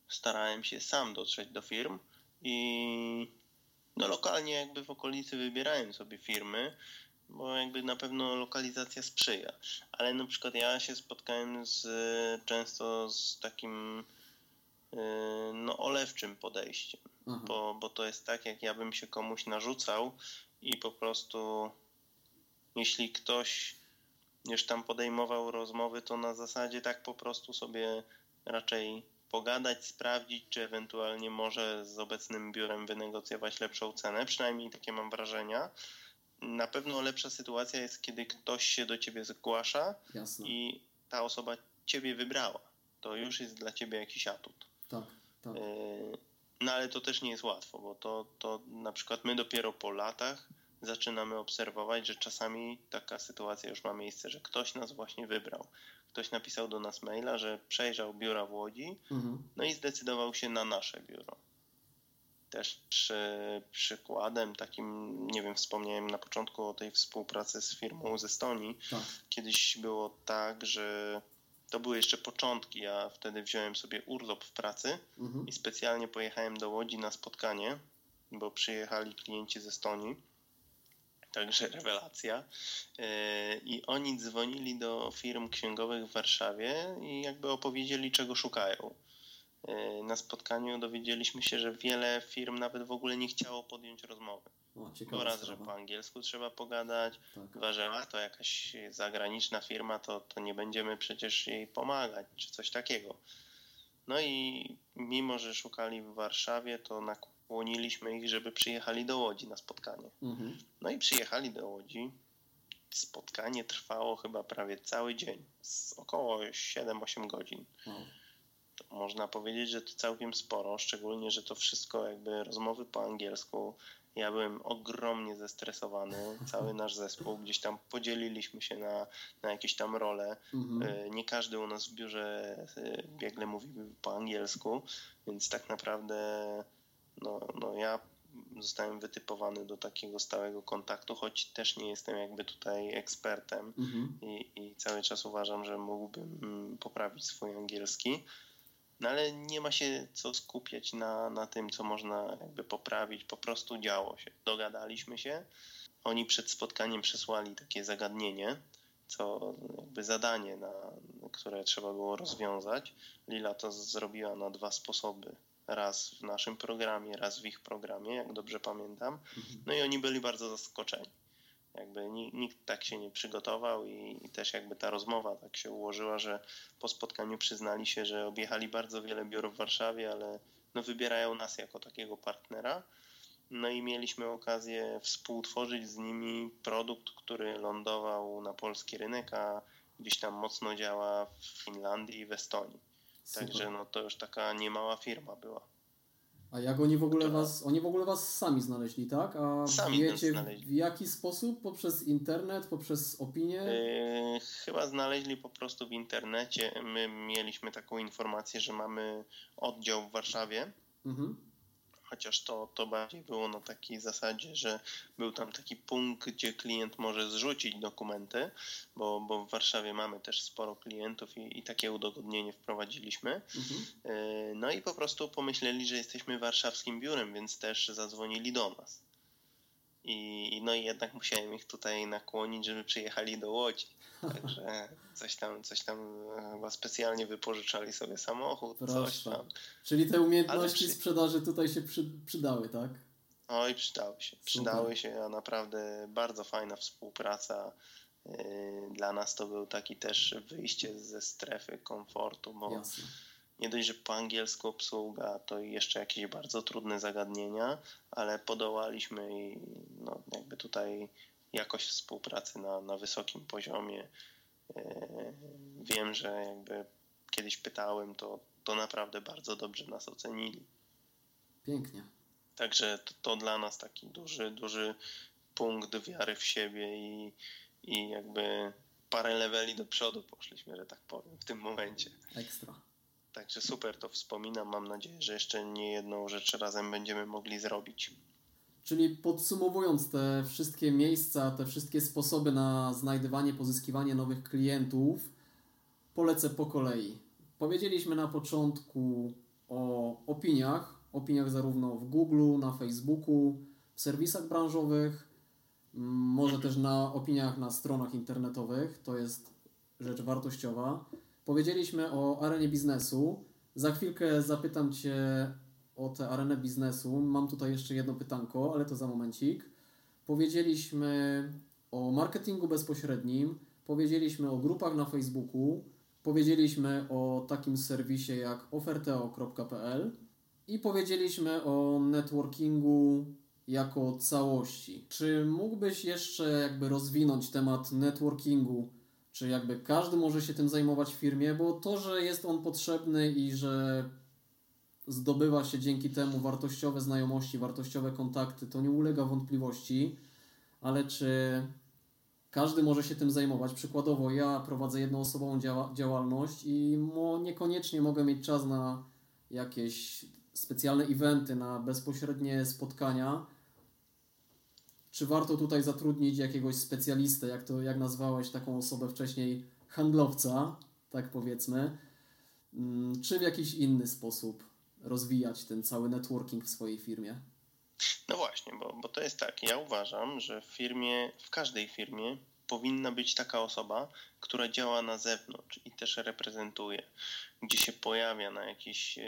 starałem się sam dotrzeć do firm i no lokalnie jakby w okolicy wybierałem sobie firmy, bo jakby na pewno lokalizacja sprzyja. Ale na przykład ja się spotkałem często z takim olewczym podejściem. Bo to jest tak, jak ja bym się komuś narzucał i po prostu jeśli ktoś już tam podejmował rozmowy, to na zasadzie tak po prostu sobie raczej pogadać, sprawdzić, czy ewentualnie może z obecnym biurem wynegocjować lepszą cenę, przynajmniej takie mam wrażenia. Na pewno lepsza sytuacja jest, kiedy ktoś się do ciebie zgłasza. Jasne. I ta osoba ciebie wybrała. To już jest dla ciebie jakiś atut. Tak, tak. No ale to też nie jest łatwo, bo to na przykład my dopiero po latach zaczynamy obserwować, że czasami taka sytuacja już ma miejsce, że ktoś nas właśnie wybrał. Ktoś napisał do nas maila, że przejrzał biura w Łodzi, no i zdecydował się na nasze biuro. Też przykładem takim, nie wiem, wspomniałem na początku o tej współpracy z firmą z Estonii. Tak. Kiedyś było tak, że To były jeszcze początki, ja wtedy wziąłem sobie urlop w pracy i specjalnie pojechałem do Łodzi na spotkanie, bo przyjechali klienci z Estonii, także rewelacja. I oni dzwonili do firm księgowych w Warszawie i jakby opowiedzieli, czego szukają. Na spotkaniu dowiedzieliśmy się, że wiele firm nawet w ogóle nie chciało podjąć rozmowy. Oraz, że po angielsku trzeba pogadać, dwa, że to jakaś zagraniczna firma, to nie będziemy przecież jej pomagać, czy coś takiego. No i mimo, że szukali w Warszawie, to nakłoniliśmy ich, żeby przyjechali do Łodzi na spotkanie. No i przyjechali do Łodzi. Spotkanie trwało chyba prawie cały dzień, około 7-8 godzin. To można powiedzieć, że to całkiem sporo, szczególnie, że to wszystko jakby rozmowy po angielsku. Ja byłem ogromnie zestresowany, cały nasz zespół, gdzieś tam podzieliliśmy się na jakieś tam role. Nie każdy u nas w biurze biegle mówi po angielsku, więc tak naprawdę no ja zostałem wytypowany do takiego stałego kontaktu, choć też nie jestem jakby tutaj ekspertem i cały czas uważam, że mógłbym poprawić swój angielski. No ale nie ma się co skupiać na tym, co można jakby poprawić. Po prostu działo się. Dogadaliśmy się. Oni przed spotkaniem przesłali takie zagadnienie, co jakby zadanie, które trzeba było rozwiązać. Lila to zrobiła na dwa sposoby. Raz w naszym programie, raz w ich programie, jak dobrze pamiętam. No i oni byli bardzo zaskoczeni. Jakby nikt tak się nie przygotował i też jakby ta rozmowa tak się ułożyła, że po spotkaniu przyznali się, że objechali bardzo wiele biur w Warszawie, ale wybierają nas jako takiego partnera. No i mieliśmy okazję współtworzyć z nimi produkt, który lądował na polski rynek, a gdzieś tam mocno działa w Finlandii i w Estonii. Super. Także to już taka niemała firma była. A jak oni w ogóle was sami znaleźli, tak? A sami wiecie w jaki sposób? Poprzez internet, poprzez opinię? Chyba znaleźli po prostu w internecie. My mieliśmy taką informację, że mamy oddział w Warszawie. Chociaż to bardziej było na takiej zasadzie, że był tam taki punkt, gdzie klient może zrzucić dokumenty, bo w Warszawie mamy też sporo klientów i takie udogodnienie wprowadziliśmy. No i po prostu pomyśleli, że jesteśmy warszawskim biurem, więc też zadzwonili do nas. I jednak musiałem ich tutaj nakłonić, żeby przyjechali do Łodzi. Także coś tam chyba specjalnie wypożyczali sobie samochód, coś tam. Czyli te umiejętności sprzedaży tutaj się przydały, tak? Oj, przydały się, a naprawdę bardzo fajna współpraca. Dla nas to był taki też wyjście ze strefy komfortu, bo nie dość, że po angielsku obsługa, to jeszcze jakieś bardzo trudne zagadnienia, ale podołaliśmy i jakby tutaj jakość współpracy na wysokim poziomie. Wiem, że jakby kiedyś pytałem, to naprawdę bardzo dobrze nas ocenili. Pięknie. Także to dla nas taki duży punkt wiary w siebie i jakby parę leveli do przodu poszliśmy, że tak powiem, w tym momencie. Ekstra. Także super to wspominam. Mam nadzieję, że jeszcze nie jedną rzecz razem będziemy mogli zrobić. Czyli podsumowując te wszystkie miejsca, te wszystkie sposoby na znajdywanie, pozyskiwanie nowych klientów, polecę po kolei. Powiedzieliśmy na początku o opiniach zarówno w Google, na Facebooku, w serwisach branżowych, może też na opiniach na stronach internetowych, to jest rzecz wartościowa. Powiedzieliśmy o Arenie Biznesu. Za chwilkę zapytam Cię o tę Arenę Biznesu. Mam tutaj jeszcze jedno pytanko, ale to za momencik. Powiedzieliśmy o marketingu bezpośrednim, powiedzieliśmy o grupach na Facebooku, powiedzieliśmy o takim serwisie jak oferteo.pl i powiedzieliśmy o networkingu jako całości. Czy mógłbyś jeszcze jakby rozwinąć temat networkingu? Czy jakby każdy może się tym zajmować w firmie? Bo to, że jest on potrzebny i że zdobywa się dzięki temu wartościowe znajomości, wartościowe kontakty, to nie ulega wątpliwości, ale czy każdy może się tym zajmować? Przykładowo ja prowadzę jednoosobową działalność i niekoniecznie mogę mieć czas na jakieś specjalne eventy, na bezpośrednie spotkania. Czy warto tutaj zatrudnić jakiegoś specjalistę, jak nazwałeś taką osobę wcześniej, handlowca, tak powiedzmy, czy w jakiś inny sposób rozwijać ten cały networking w swojej firmie? No właśnie, bo to jest tak. Ja uważam, że w każdej firmie powinna być taka osoba, która działa na zewnątrz i też reprezentuje, gdzie się pojawia na jakichś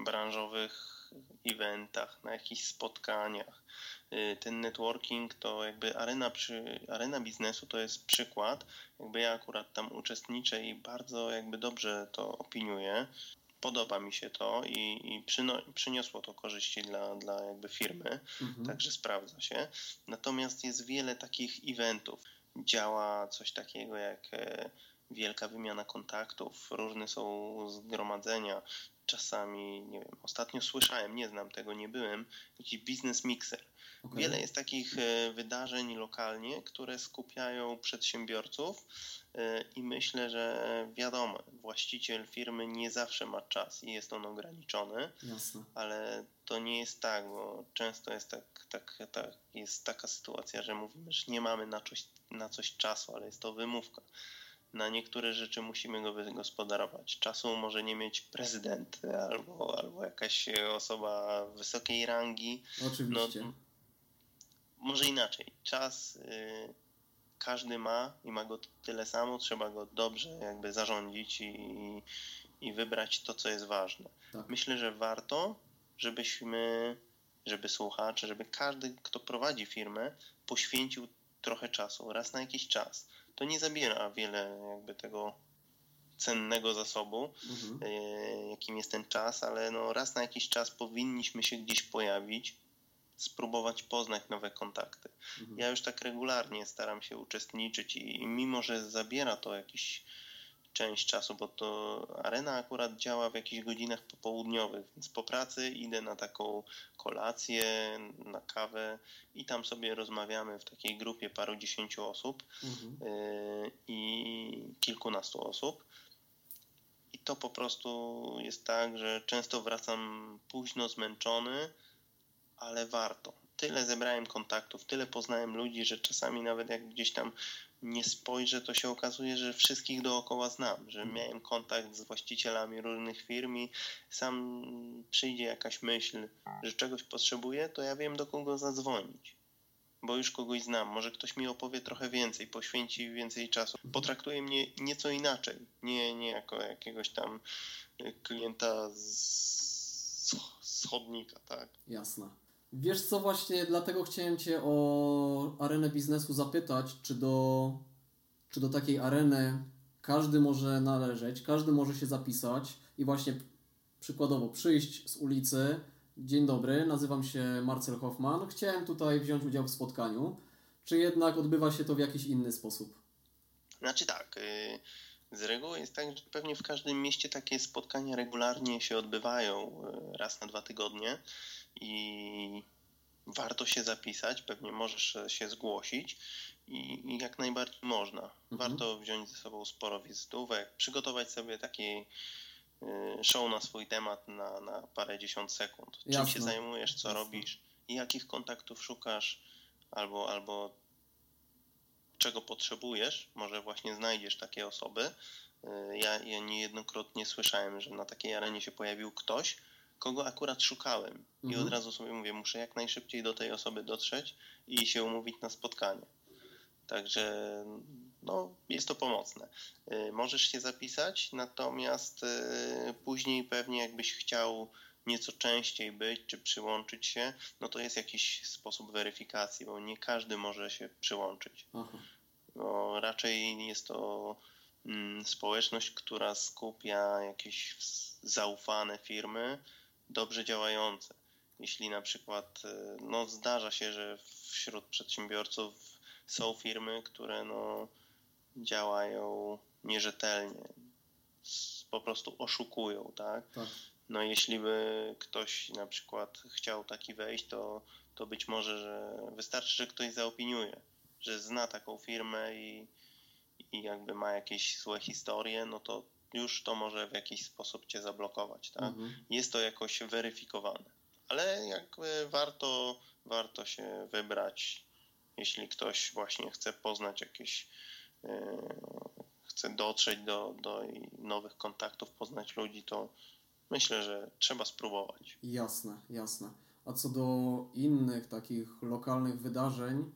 branżowych eventach, na jakichś spotkaniach. Ten networking to jakby Arena Biznesu to jest przykład. Jakby ja akurat tam uczestniczę i bardzo jakby dobrze to opiniuję. Podoba mi się to i przyniosło to korzyści dla jakby firmy, także sprawdza się. Natomiast jest wiele takich eventów. Działa coś takiego jak wielka wymiana kontaktów, różne są zgromadzenia. Czasami, nie wiem, ostatnio słyszałem, nie znam tego, nie byłem, jakiś biznes mixer. Okay. Wiele jest takich wydarzeń lokalnie, które skupiają przedsiębiorców i myślę, że wiadomo, właściciel firmy nie zawsze ma czas i jest on ograniczony, jasne, ale to nie jest tak, bo często jest tak jest taka sytuacja, że mówimy, że nie mamy na coś czasu, ale jest to wymówka. Na niektóre rzeczy musimy go wygospodarować. Czasu może nie mieć prezydent albo jakaś osoba wysokiej rangi. Oczywiście. No, może inaczej. Czas każdy ma i ma go tyle samo. Trzeba go dobrze jakby zarządzić i wybrać to, co jest ważne. Tak. Myślę, że warto, żeby słuchacze, żeby każdy, kto prowadzi firmę, poświęcił trochę czasu, raz na jakiś czas. To nie zabiera wiele jakby tego cennego zasobu, jakim jest ten czas, ale no raz na jakiś czas powinniśmy się gdzieś pojawić, spróbować poznać nowe kontakty. Ja już tak regularnie staram się uczestniczyć i mimo, że zabiera to jakiś część czasu, bo to arena akurat działa w jakichś godzinach popołudniowych, więc po pracy idę na taką kolację, na kawę i tam sobie rozmawiamy w takiej grupie parudziesięciu osób i kilkunastu osób. I to po prostu jest tak, że często wracam późno, zmęczony, ale warto. Tyle zebrałem kontaktów, tyle poznałem ludzi, że czasami nawet jak gdzieś tam nie spojrzę, to się okazuje, że wszystkich dookoła znam, że miałem kontakt z właścicielami różnych firm i sam przyjdzie jakaś myśl, że czegoś potrzebuję, to ja wiem, do kogo zadzwonić, bo już kogoś znam. Może ktoś mi opowie trochę więcej, poświęci więcej czasu, potraktuje mnie nieco inaczej, nie jako jakiegoś tam klienta z chodnika, tak? Jasne. Wiesz co, właśnie dlatego chciałem Cię o Arenę Biznesu zapytać, czy do takiej areny każdy może należeć, każdy może się zapisać i właśnie przykładowo przyjść z ulicy. Dzień dobry, nazywam się Marcel Hoffman, chciałem tutaj wziąć udział w spotkaniu. Czy jednak odbywa się to w jakiś inny sposób? Znaczy tak, z reguły jest tak, że pewnie w każdym mieście takie spotkania regularnie się odbywają raz na 2 tygodnie. I warto się zapisać, pewnie możesz się zgłosić i jak najbardziej można. Warto wziąć ze sobą sporo wizytówek, przygotować sobie taki show na swój temat na parędziesiąt sekund. Jasne. Czym się zajmujesz, co robisz i jakich kontaktów szukasz albo czego potrzebujesz. Może właśnie znajdziesz takie osoby. Ja niejednokrotnie słyszałem, że na takiej arenie się pojawił ktoś, kogo akurat szukałem i od razu sobie mówię, muszę jak najszybciej do tej osoby dotrzeć i się umówić na spotkanie. Także no, jest to pomocne. Możesz się zapisać, natomiast później pewnie jakbyś chciał nieco częściej być czy przyłączyć się, no to jest jakiś sposób weryfikacji, bo nie każdy może się przyłączyć. No, raczej jest to społeczność, która skupia jakieś zaufane firmy, dobrze działające. Jeśli na przykład no zdarza się, że wśród przedsiębiorców są firmy, które no działają nierzetelnie, po prostu oszukują, tak? No jeśli by ktoś na przykład chciał taki wejść, to być może, że wystarczy, że ktoś zaopiniuje, że zna taką firmę i jakby ma jakieś złe historie, no to już to może w jakiś sposób Cię zablokować, tak? Jest to jakoś weryfikowane, ale jakby warto się wybrać, jeśli ktoś właśnie chce poznać jakieś, chce dotrzeć do nowych kontaktów, poznać ludzi, to myślę, że trzeba spróbować. Jasne, jasne. A co do innych takich lokalnych wydarzeń,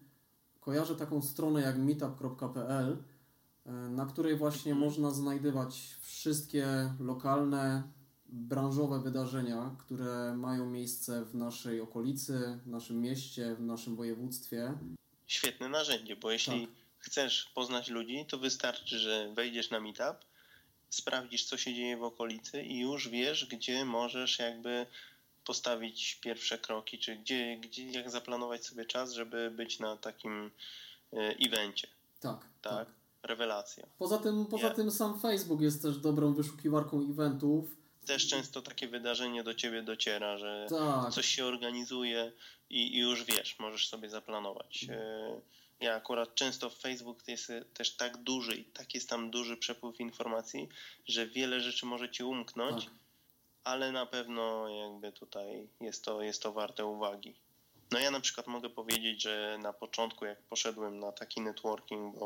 kojarzę taką stronę jak meetup.pl, na której właśnie można znajdywać wszystkie lokalne, branżowe wydarzenia, które mają miejsce w naszej okolicy, w naszym mieście, w naszym województwie. Świetne narzędzie, bo jeśli chcesz poznać ludzi, to wystarczy, że wejdziesz na meetup, sprawdzisz, co się dzieje w okolicy i już wiesz, gdzie możesz jakby postawić pierwsze kroki, czy gdzie jak zaplanować sobie czas, żeby być na takim evencie. Tak. Rewelacja. Poza tym sam Facebook jest też dobrą wyszukiwarką eventów. Też często takie wydarzenie do ciebie dociera, że coś się organizuje i już wiesz, możesz sobie zaplanować. Ja akurat często Facebook jest też tak duży i tak jest tam duży przepływ informacji, że wiele rzeczy może ci umknąć, ale na pewno jakby tutaj jest to warte uwagi. No ja na przykład mogę powiedzieć, że na początku jak poszedłem na taki networking,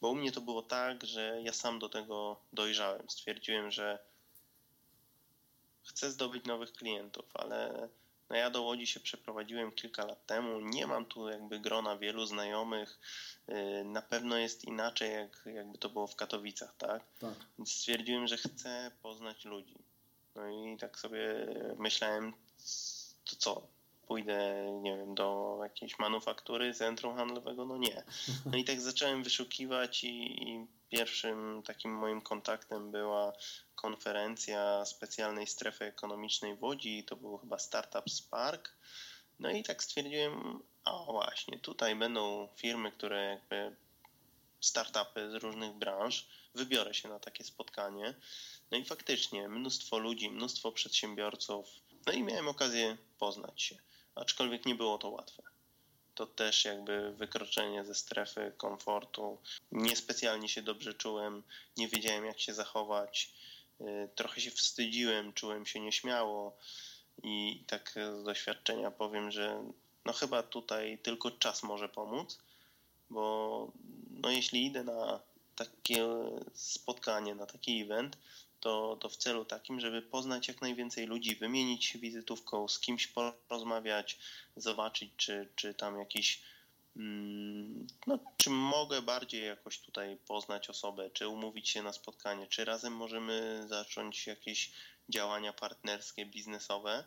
bo u mnie to było tak, że ja sam do tego dojrzałem. Stwierdziłem, że chcę zdobyć nowych klientów, ale no ja do Łodzi się przeprowadziłem kilka lat temu, nie mam tu jakby grona wielu znajomych, na pewno jest inaczej jakby to było w Katowicach, tak? Więc stwierdziłem, że chcę poznać ludzi. No i tak sobie myślałem, to co, pójdę, nie wiem, do jakiejś manufaktury, centrum handlowego? No nie. No i tak zacząłem wyszukiwać i pierwszym takim moim kontaktem była konferencja specjalnej strefy ekonomicznej w Łodzi, to był chyba Startup Spark. No i tak stwierdziłem, a właśnie, tutaj będą firmy, które jakby startupy z różnych branż, wybiorę się na takie spotkanie. No i faktycznie mnóstwo ludzi, mnóstwo przedsiębiorców, no i miałem okazję poznać się, aczkolwiek nie było to łatwe. To też jakby wykroczenie ze strefy komfortu. Niespecjalnie się dobrze czułem, nie wiedziałem jak się zachować, trochę się wstydziłem, czułem się nieśmiało i tak z doświadczenia powiem, że no chyba tutaj tylko czas może pomóc, bo no jeśli idę na takie spotkanie, na taki event, to w celu takim, żeby poznać jak najwięcej ludzi, wymienić się wizytówką, z kimś porozmawiać, zobaczyć, czy tam jakiś, czy mogę bardziej jakoś tutaj poznać osobę, czy umówić się na spotkanie, czy razem możemy zacząć jakieś działania partnerskie, biznesowe,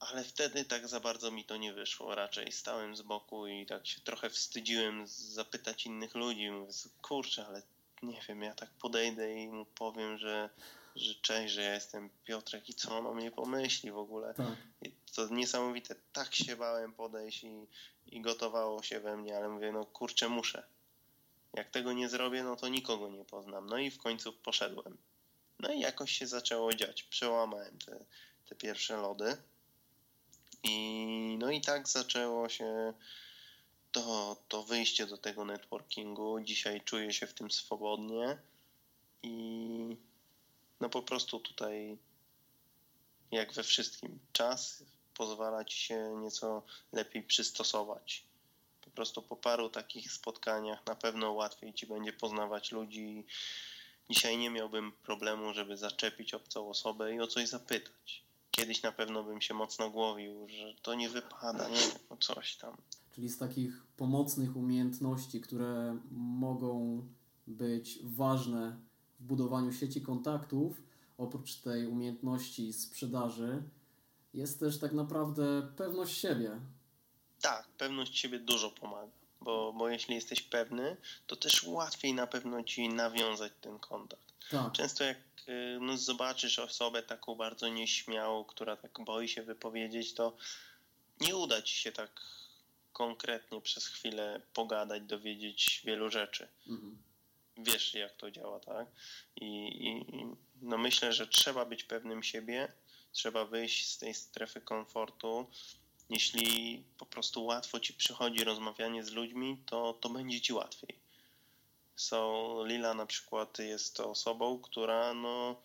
ale wtedy tak za bardzo mi to nie wyszło, raczej stałem z boku i tak się trochę wstydziłem zapytać innych ludzi, mówię, kurczę, ale nie wiem, ja tak podejdę i mu powiem, że cześć, że ja jestem Piotrek i co on o mnie pomyśli w ogóle. Tak. To niesamowite, tak się bałem podejść i gotowało się we mnie, ale mówię, no kurczę, muszę. Jak tego nie zrobię, no to nikogo nie poznam. No i w końcu poszedłem. No i jakoś się zaczęło dziać. Przełamałem te pierwsze lody i no i tak zaczęło się to wyjście do tego networkingu. Dzisiaj czuję się w tym swobodnie i no po prostu tutaj jak we wszystkim czas pozwala ci się nieco lepiej przystosować. Po prostu po paru takich spotkaniach na pewno łatwiej ci będzie poznawać ludzi. Dzisiaj nie miałbym problemu, żeby zaczepić obcą osobę i o coś zapytać. Kiedyś na pewno bym się mocno głowił, że to nie wypada, nie wiem, coś tam. Czyli z takich pomocnych umiejętności, które mogą być ważne w budowaniu sieci kontaktów, oprócz tej umiejętności sprzedaży, jest też tak naprawdę pewność siebie. Tak, pewność siebie dużo pomaga, bo jeśli jesteś pewny, to też łatwiej na pewno ci nawiązać ten kontakt. Tak. Często jak zobaczysz osobę taką bardzo nieśmiałą, która tak boi się wypowiedzieć, to nie uda ci się tak konkretnie przez chwilę pogadać, dowiedzieć wielu rzeczy. Mhm. Wiesz, jak to działa, tak? I no myślę, że trzeba być pewnym siebie, trzeba wyjść z tej strefy komfortu. Jeśli po prostu łatwo ci przychodzi rozmawianie z ludźmi, to będzie ci łatwiej. Lila na przykład jest osobą, która no,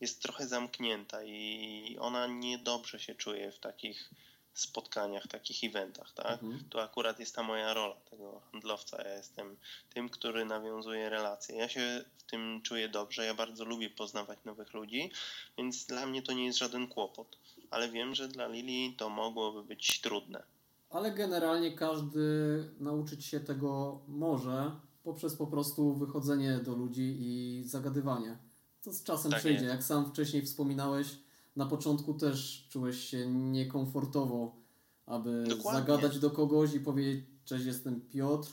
jest trochę zamknięta i ona niedobrze się czuje w takich spotkaniach, takich eventach, tak? Mhm. To akurat jest ta moja rola tego handlowca. Ja jestem tym, który nawiązuje relacje. Ja się w tym czuję dobrze, ja bardzo lubię poznawać nowych ludzi, więc dla mnie to nie jest żaden kłopot. Ale wiem, że dla Lili to mogłoby być trudne. Ale generalnie każdy nauczyć się tego może poprzez po prostu wychodzenie do ludzi i zagadywanie. To z czasem tak przyjdzie. Jest. Jak sam wcześniej wspominałeś, na początku też czułeś się niekomfortowo, aby Dokładnie. Zagadać do kogoś i powiedzieć: cześć, jestem Piotr.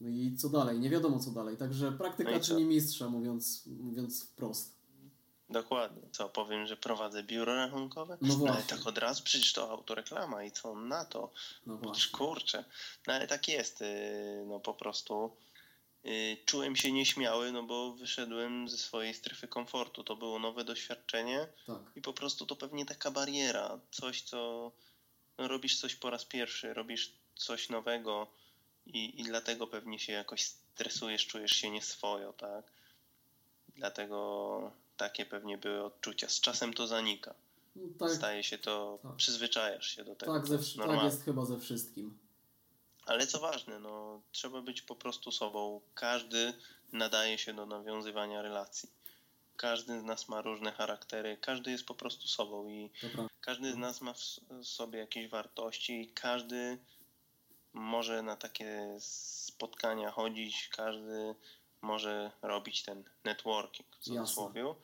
No i co dalej? Nie wiadomo co dalej. Także praktyka czyni mistrza, mówiąc wprost. Dokładnie. Co, powiem, że prowadzę biuro rachunkowe? No właśnie. Ale tak od razu, przecież to autoreklama i co on na to? No właśnie. Kurczę. No ale tak jest. No po prostu czułem się nieśmiały, no bo wyszedłem ze swojej strefy komfortu. To było nowe doświadczenie i po prostu to pewnie taka bariera. Coś, co no, robisz coś po raz pierwszy, robisz coś nowego i dlatego pewnie się jakoś stresujesz, czujesz się nieswojo, tak? Dlatego takie pewnie były odczucia. Z czasem to zanika. No tak, staje się to, przyzwyczajasz się do tego. Tak jest chyba ze wszystkim. Ale co ważne, no, trzeba być po prostu sobą. Każdy nadaje się do nawiązywania relacji. Każdy z nas ma różne charaktery, każdy jest po prostu sobą i każdy z nas ma w sobie jakieś wartości i każdy może na takie spotkania chodzić, każdy może robić ten networking w cudzysłowie. Jasne.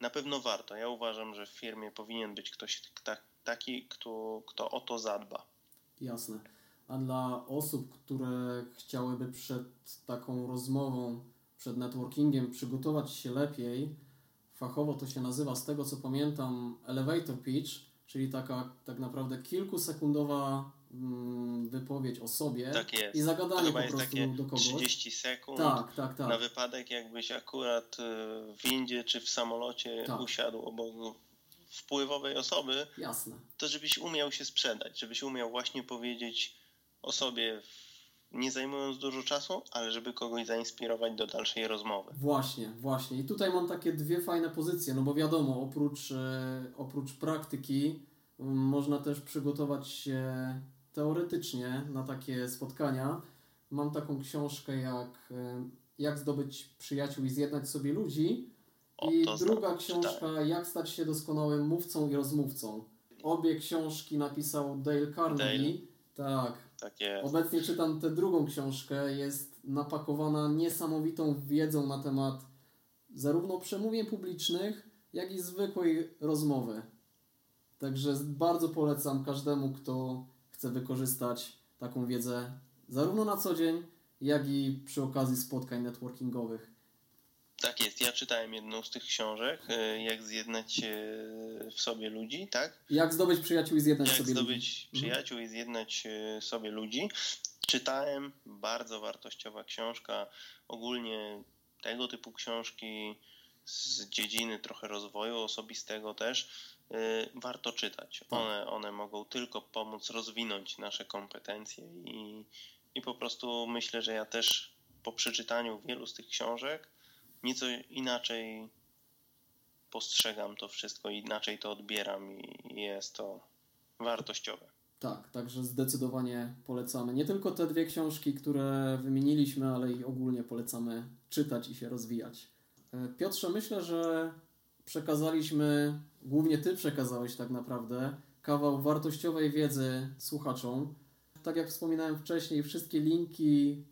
Na pewno warto. Ja uważam, że w firmie powinien być ktoś taki, kto o to zadba. Jasne. A dla osób, które chciałyby przed taką rozmową, przed networkingiem przygotować się lepiej, fachowo to się nazywa, z tego co pamiętam, elevator pitch, czyli taka tak naprawdę kilkusekundowa wypowiedź o sobie i zagadanie po prostu do kogoś. 30 sekund na wypadek, jakbyś akurat w windzie czy w samolocie usiadł obok wpływowej osoby, to żebyś umiał się sprzedać, żebyś umiał właśnie powiedzieć o sobie, nie zajmując dużo czasu, ale żeby kogoś zainspirować do dalszej rozmowy. Właśnie. I tutaj mam takie dwie fajne pozycje, no bo wiadomo, oprócz praktyki można też przygotować się teoretycznie na takie spotkania. Mam taką książkę jak zdobyć przyjaciół i zjednać sobie ludzi i druga książka Jak stać się doskonałym mówcą i rozmówcą. Obie książki napisał Dale Carnegie. Tak jest. Obecnie czytam tę drugą książkę, jest napakowana niesamowitą wiedzą na temat zarówno przemówień publicznych, jak i zwykłej rozmowy. Także bardzo polecam każdemu, kto chce wykorzystać taką wiedzę zarówno na co dzień, jak i przy okazji spotkań networkingowych. Tak jest, ja czytałem jedną z tych książek, jak zjednać w sobie ludzi, tak? Jak zdobyć przyjaciół i zjednać sobie ludzi. Jak zdobyć przyjaciół i zjednać sobie ludzi. Czytałem, bardzo wartościowa książka, ogólnie tego typu książki z dziedziny trochę rozwoju osobistego też warto czytać. One mogą tylko pomóc rozwinąć nasze kompetencje i po prostu myślę, że ja też po przeczytaniu wielu z tych książek nieco inaczej postrzegam to wszystko, inaczej to odbieram i jest to wartościowe. Tak, także zdecydowanie polecamy. Nie tylko te dwie książki, które wymieniliśmy, ale i ogólnie polecamy czytać i się rozwijać. Piotrze, myślę, że przekazaliśmy, głównie Ty przekazałeś tak naprawdę, kawał wartościowej wiedzy słuchaczom. Tak jak wspominałem wcześniej, wszystkie linki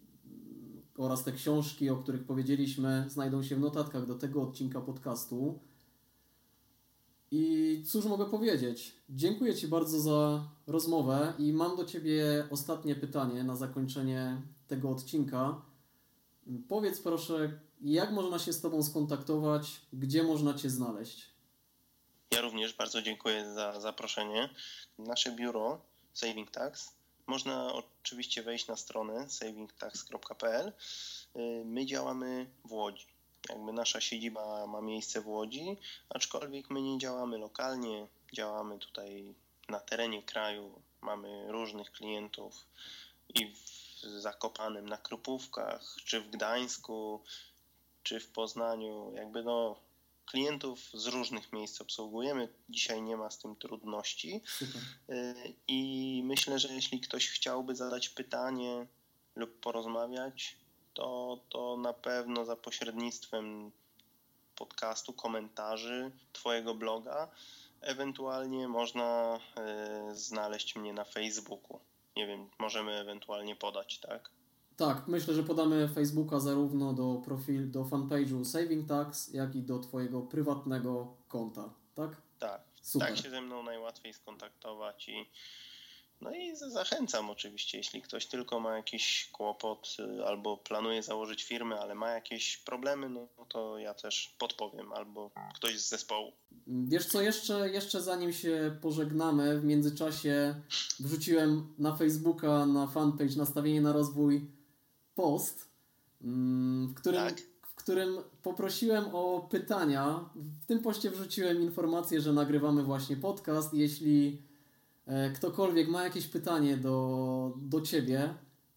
oraz te książki, o których powiedzieliśmy, znajdą się w notatkach do tego odcinka podcastu. I cóż mogę powiedzieć? Dziękuję Ci bardzo za rozmowę i mam do Ciebie ostatnie pytanie na zakończenie tego odcinka. Powiedz proszę, jak można się z Tobą skontaktować, gdzie można Cię znaleźć? Ja również bardzo dziękuję za zaproszenie. Nasze biuro Saving Tax. Można oczywiście wejść na stronę savingtax.pl. My działamy w Łodzi. Jakby nasza siedziba ma miejsce w Łodzi, aczkolwiek my nie działamy lokalnie, działamy tutaj na terenie kraju. Mamy różnych klientów i w Zakopanem na Krupówkach, czy w Gdańsku, czy w Poznaniu. Jakby klientów z różnych miejsc obsługujemy. Dzisiaj nie ma z tym trudności. I myślę, że jeśli ktoś chciałby zadać pytanie lub porozmawiać, to na pewno za pośrednictwem podcastu, komentarzy, twojego bloga, ewentualnie można znaleźć mnie na Facebooku. Nie wiem, możemy ewentualnie podać, tak? Tak, myślę, że podamy Facebooka zarówno do fanpage'u Saving Tax, jak i do twojego prywatnego konta, tak? Tak, super. Tak się ze mną najłatwiej skontaktować i zachęcam oczywiście, jeśli ktoś tylko ma jakiś kłopot albo planuje założyć firmę, ale ma jakieś problemy, to ja też podpowiem albo ktoś z zespołu. Wiesz co, jeszcze zanim się pożegnamy, w międzyczasie wrzuciłem na Facebooka, na fanpage Nastawienie na Rozwój post, w którym poprosiłem o pytania. W tym poście wrzuciłem informację, że nagrywamy właśnie podcast. Jeśli ktokolwiek ma jakieś pytanie do Ciebie,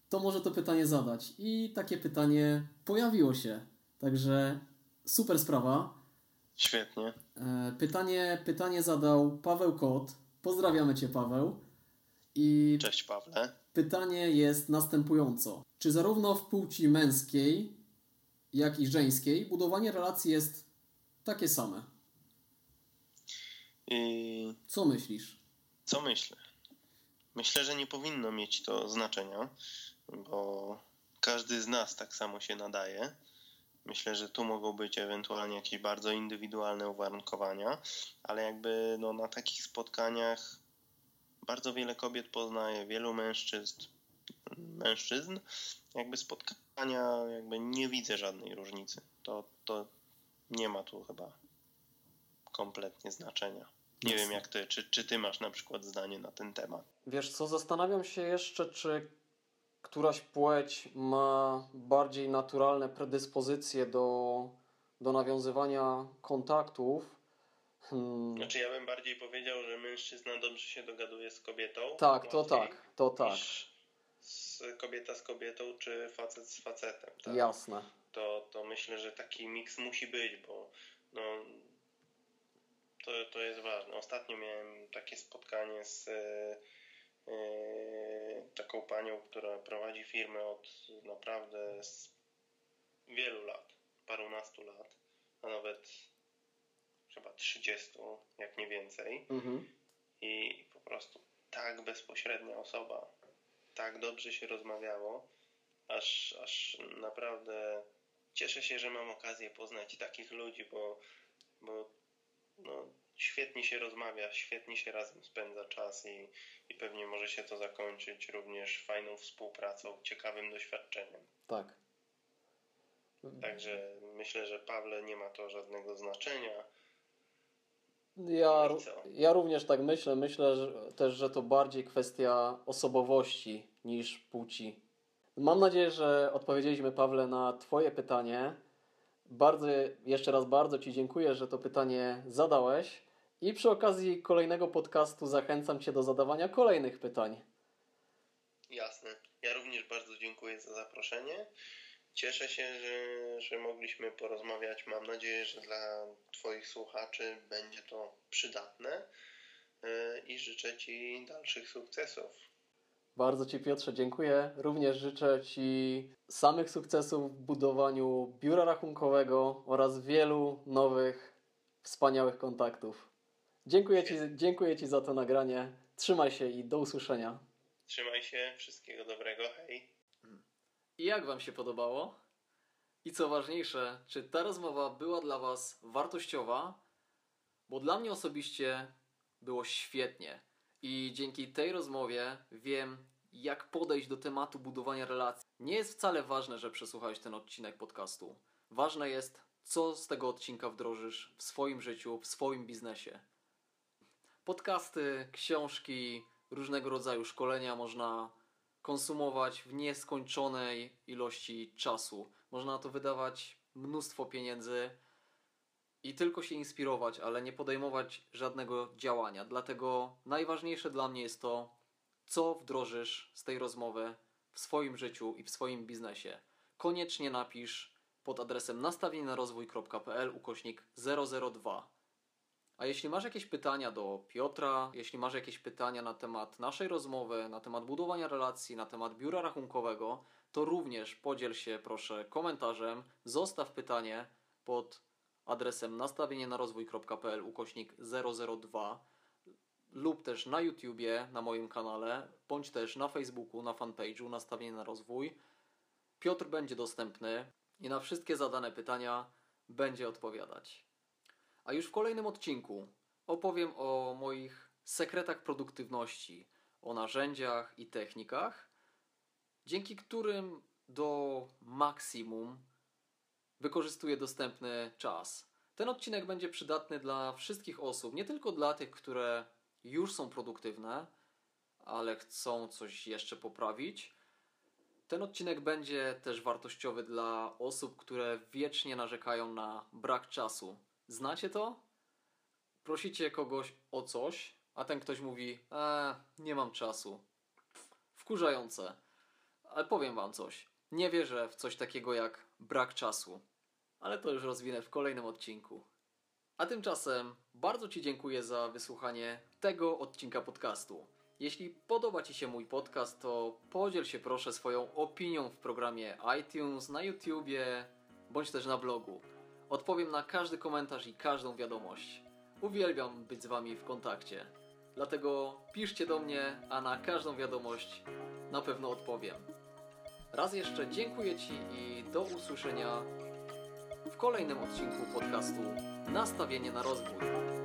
to może to pytanie zadać. I takie pytanie pojawiło się. Także super sprawa. Świetnie. Pytanie zadał Paweł Kot. Pozdrawiamy Cię, Paweł. I cześć, Pawle. Pytanie jest następująco. Czy zarówno w płci męskiej, jak i żeńskiej budowanie relacji jest takie same? Co myślisz? Co myślę? Myślę, że nie powinno mieć to znaczenia, bo każdy z nas tak samo się nadaje. Myślę, że tu mogą być ewentualnie jakieś bardzo indywidualne uwarunkowania, ale jakby na takich spotkaniach bardzo wiele kobiet poznaje, wielu mężczyzn. Jakby spotkania, nie widzę żadnej różnicy. To nie ma tu chyba kompletnie znaczenia. Nie wiem jak ty, czy ty masz na przykład zdanie na ten temat? Wiesz co, zastanawiam się jeszcze, czy któraś płeć ma bardziej naturalne predyspozycje do nawiązywania kontaktów. Znaczy ja bym bardziej powiedział, że mężczyzna dobrze się dogaduje z kobietą. Tak, to tak. Kobieta z kobietą, czy facet z facetem. Tak? Jasne. To myślę, że taki miks musi być, bo To jest ważne. Ostatnio miałem takie spotkanie z taką panią, która prowadzi firmę od naprawdę wielu lat, parunastu lat, a nawet chyba 30, jak nie więcej. Mhm. I po prostu tak bezpośrednia osoba, tak dobrze się rozmawiało, aż naprawdę cieszę się, że mam okazję poznać takich ludzi, bo świetnie się rozmawia, świetnie się razem spędza czas i pewnie może się to zakończyć również fajną współpracą, ciekawym doświadczeniem. Tak. Także myślę, że Pawle nie ma to żadnego znaczenia. Ja również tak myślę. Myślę też, że to bardziej kwestia osobowości niż płci. Mam nadzieję, że odpowiedzieliśmy, Pawle, na Twoje pytanie. Jeszcze raz bardzo Ci dziękuję, że to pytanie zadałeś i przy okazji kolejnego podcastu zachęcam Cię do zadawania kolejnych pytań. Jasne. Ja również bardzo dziękuję za zaproszenie. Cieszę się, że mogliśmy porozmawiać. Mam nadzieję, że dla Twoich słuchaczy będzie to przydatne i życzę Ci dalszych sukcesów. Bardzo Ci, Piotrze, dziękuję. Również życzę Ci samych sukcesów w budowaniu biura rachunkowego oraz wielu nowych, wspaniałych kontaktów. Dziękuję Ci za to nagranie. Trzymaj się i do usłyszenia. Trzymaj się. Wszystkiego dobrego. Hej. I jak Wam się podobało? I co ważniejsze, czy ta rozmowa była dla Was wartościowa? Bo dla mnie osobiście było świetnie. I dzięki tej rozmowie wiem, jak podejść do tematu budowania relacji. Nie jest wcale ważne, że przesłuchałeś ten odcinek podcastu. Ważne jest, co z tego odcinka wdrożysz w swoim życiu, w swoim biznesie. Podcasty, książki, różnego rodzaju szkolenia można konsumować w nieskończonej ilości czasu. Można na to wydawać mnóstwo pieniędzy i tylko się inspirować, ale nie podejmować żadnego działania. Dlatego najważniejsze dla mnie jest to, co wdrożysz z tej rozmowy w swoim życiu i w swoim biznesie. Koniecznie napisz pod adresem nastawienierozwój.pl/002. A jeśli masz jakieś pytania do Piotra, jeśli masz jakieś pytania na temat naszej rozmowy, na temat budowania relacji, na temat biura rachunkowego, to również podziel się proszę komentarzem, zostaw pytanie pod adresem nastawienierozwój.pl/002 lub też na YouTubie, na moim kanale, bądź też na Facebooku, na fanpage'u Nastawienie na Rozwój. Piotr będzie dostępny i na wszystkie zadane pytania będzie odpowiadać. A już w kolejnym odcinku opowiem o moich sekretach produktywności, o narzędziach i technikach, dzięki którym do maksimum wykorzystuję dostępny czas. Ten odcinek będzie przydatny dla wszystkich osób, nie tylko dla tych, które już są produktywne, ale chcą coś jeszcze poprawić. Ten odcinek będzie też wartościowy dla osób, które wiecznie narzekają na brak czasu. Znacie to? Prosicie kogoś o coś, a ten ktoś mówi: nie mam czasu. Wkurzające. Ale powiem wam coś. Nie wierzę w coś takiego jak brak czasu. Ale to już rozwinę w kolejnym odcinku. A tymczasem bardzo ci dziękuję za wysłuchanie tego odcinka podcastu. Jeśli podoba ci się mój podcast, to podziel się proszę swoją opinią w programie iTunes, na YouTubie, bądź też na blogu. Odpowiem na każdy komentarz i każdą wiadomość. Uwielbiam być z wami w kontakcie. Dlatego piszcie do mnie, a na każdą wiadomość na pewno odpowiem. Raz jeszcze dziękuję ci i do usłyszenia w kolejnym odcinku podcastu Nastawienie na Rozwój.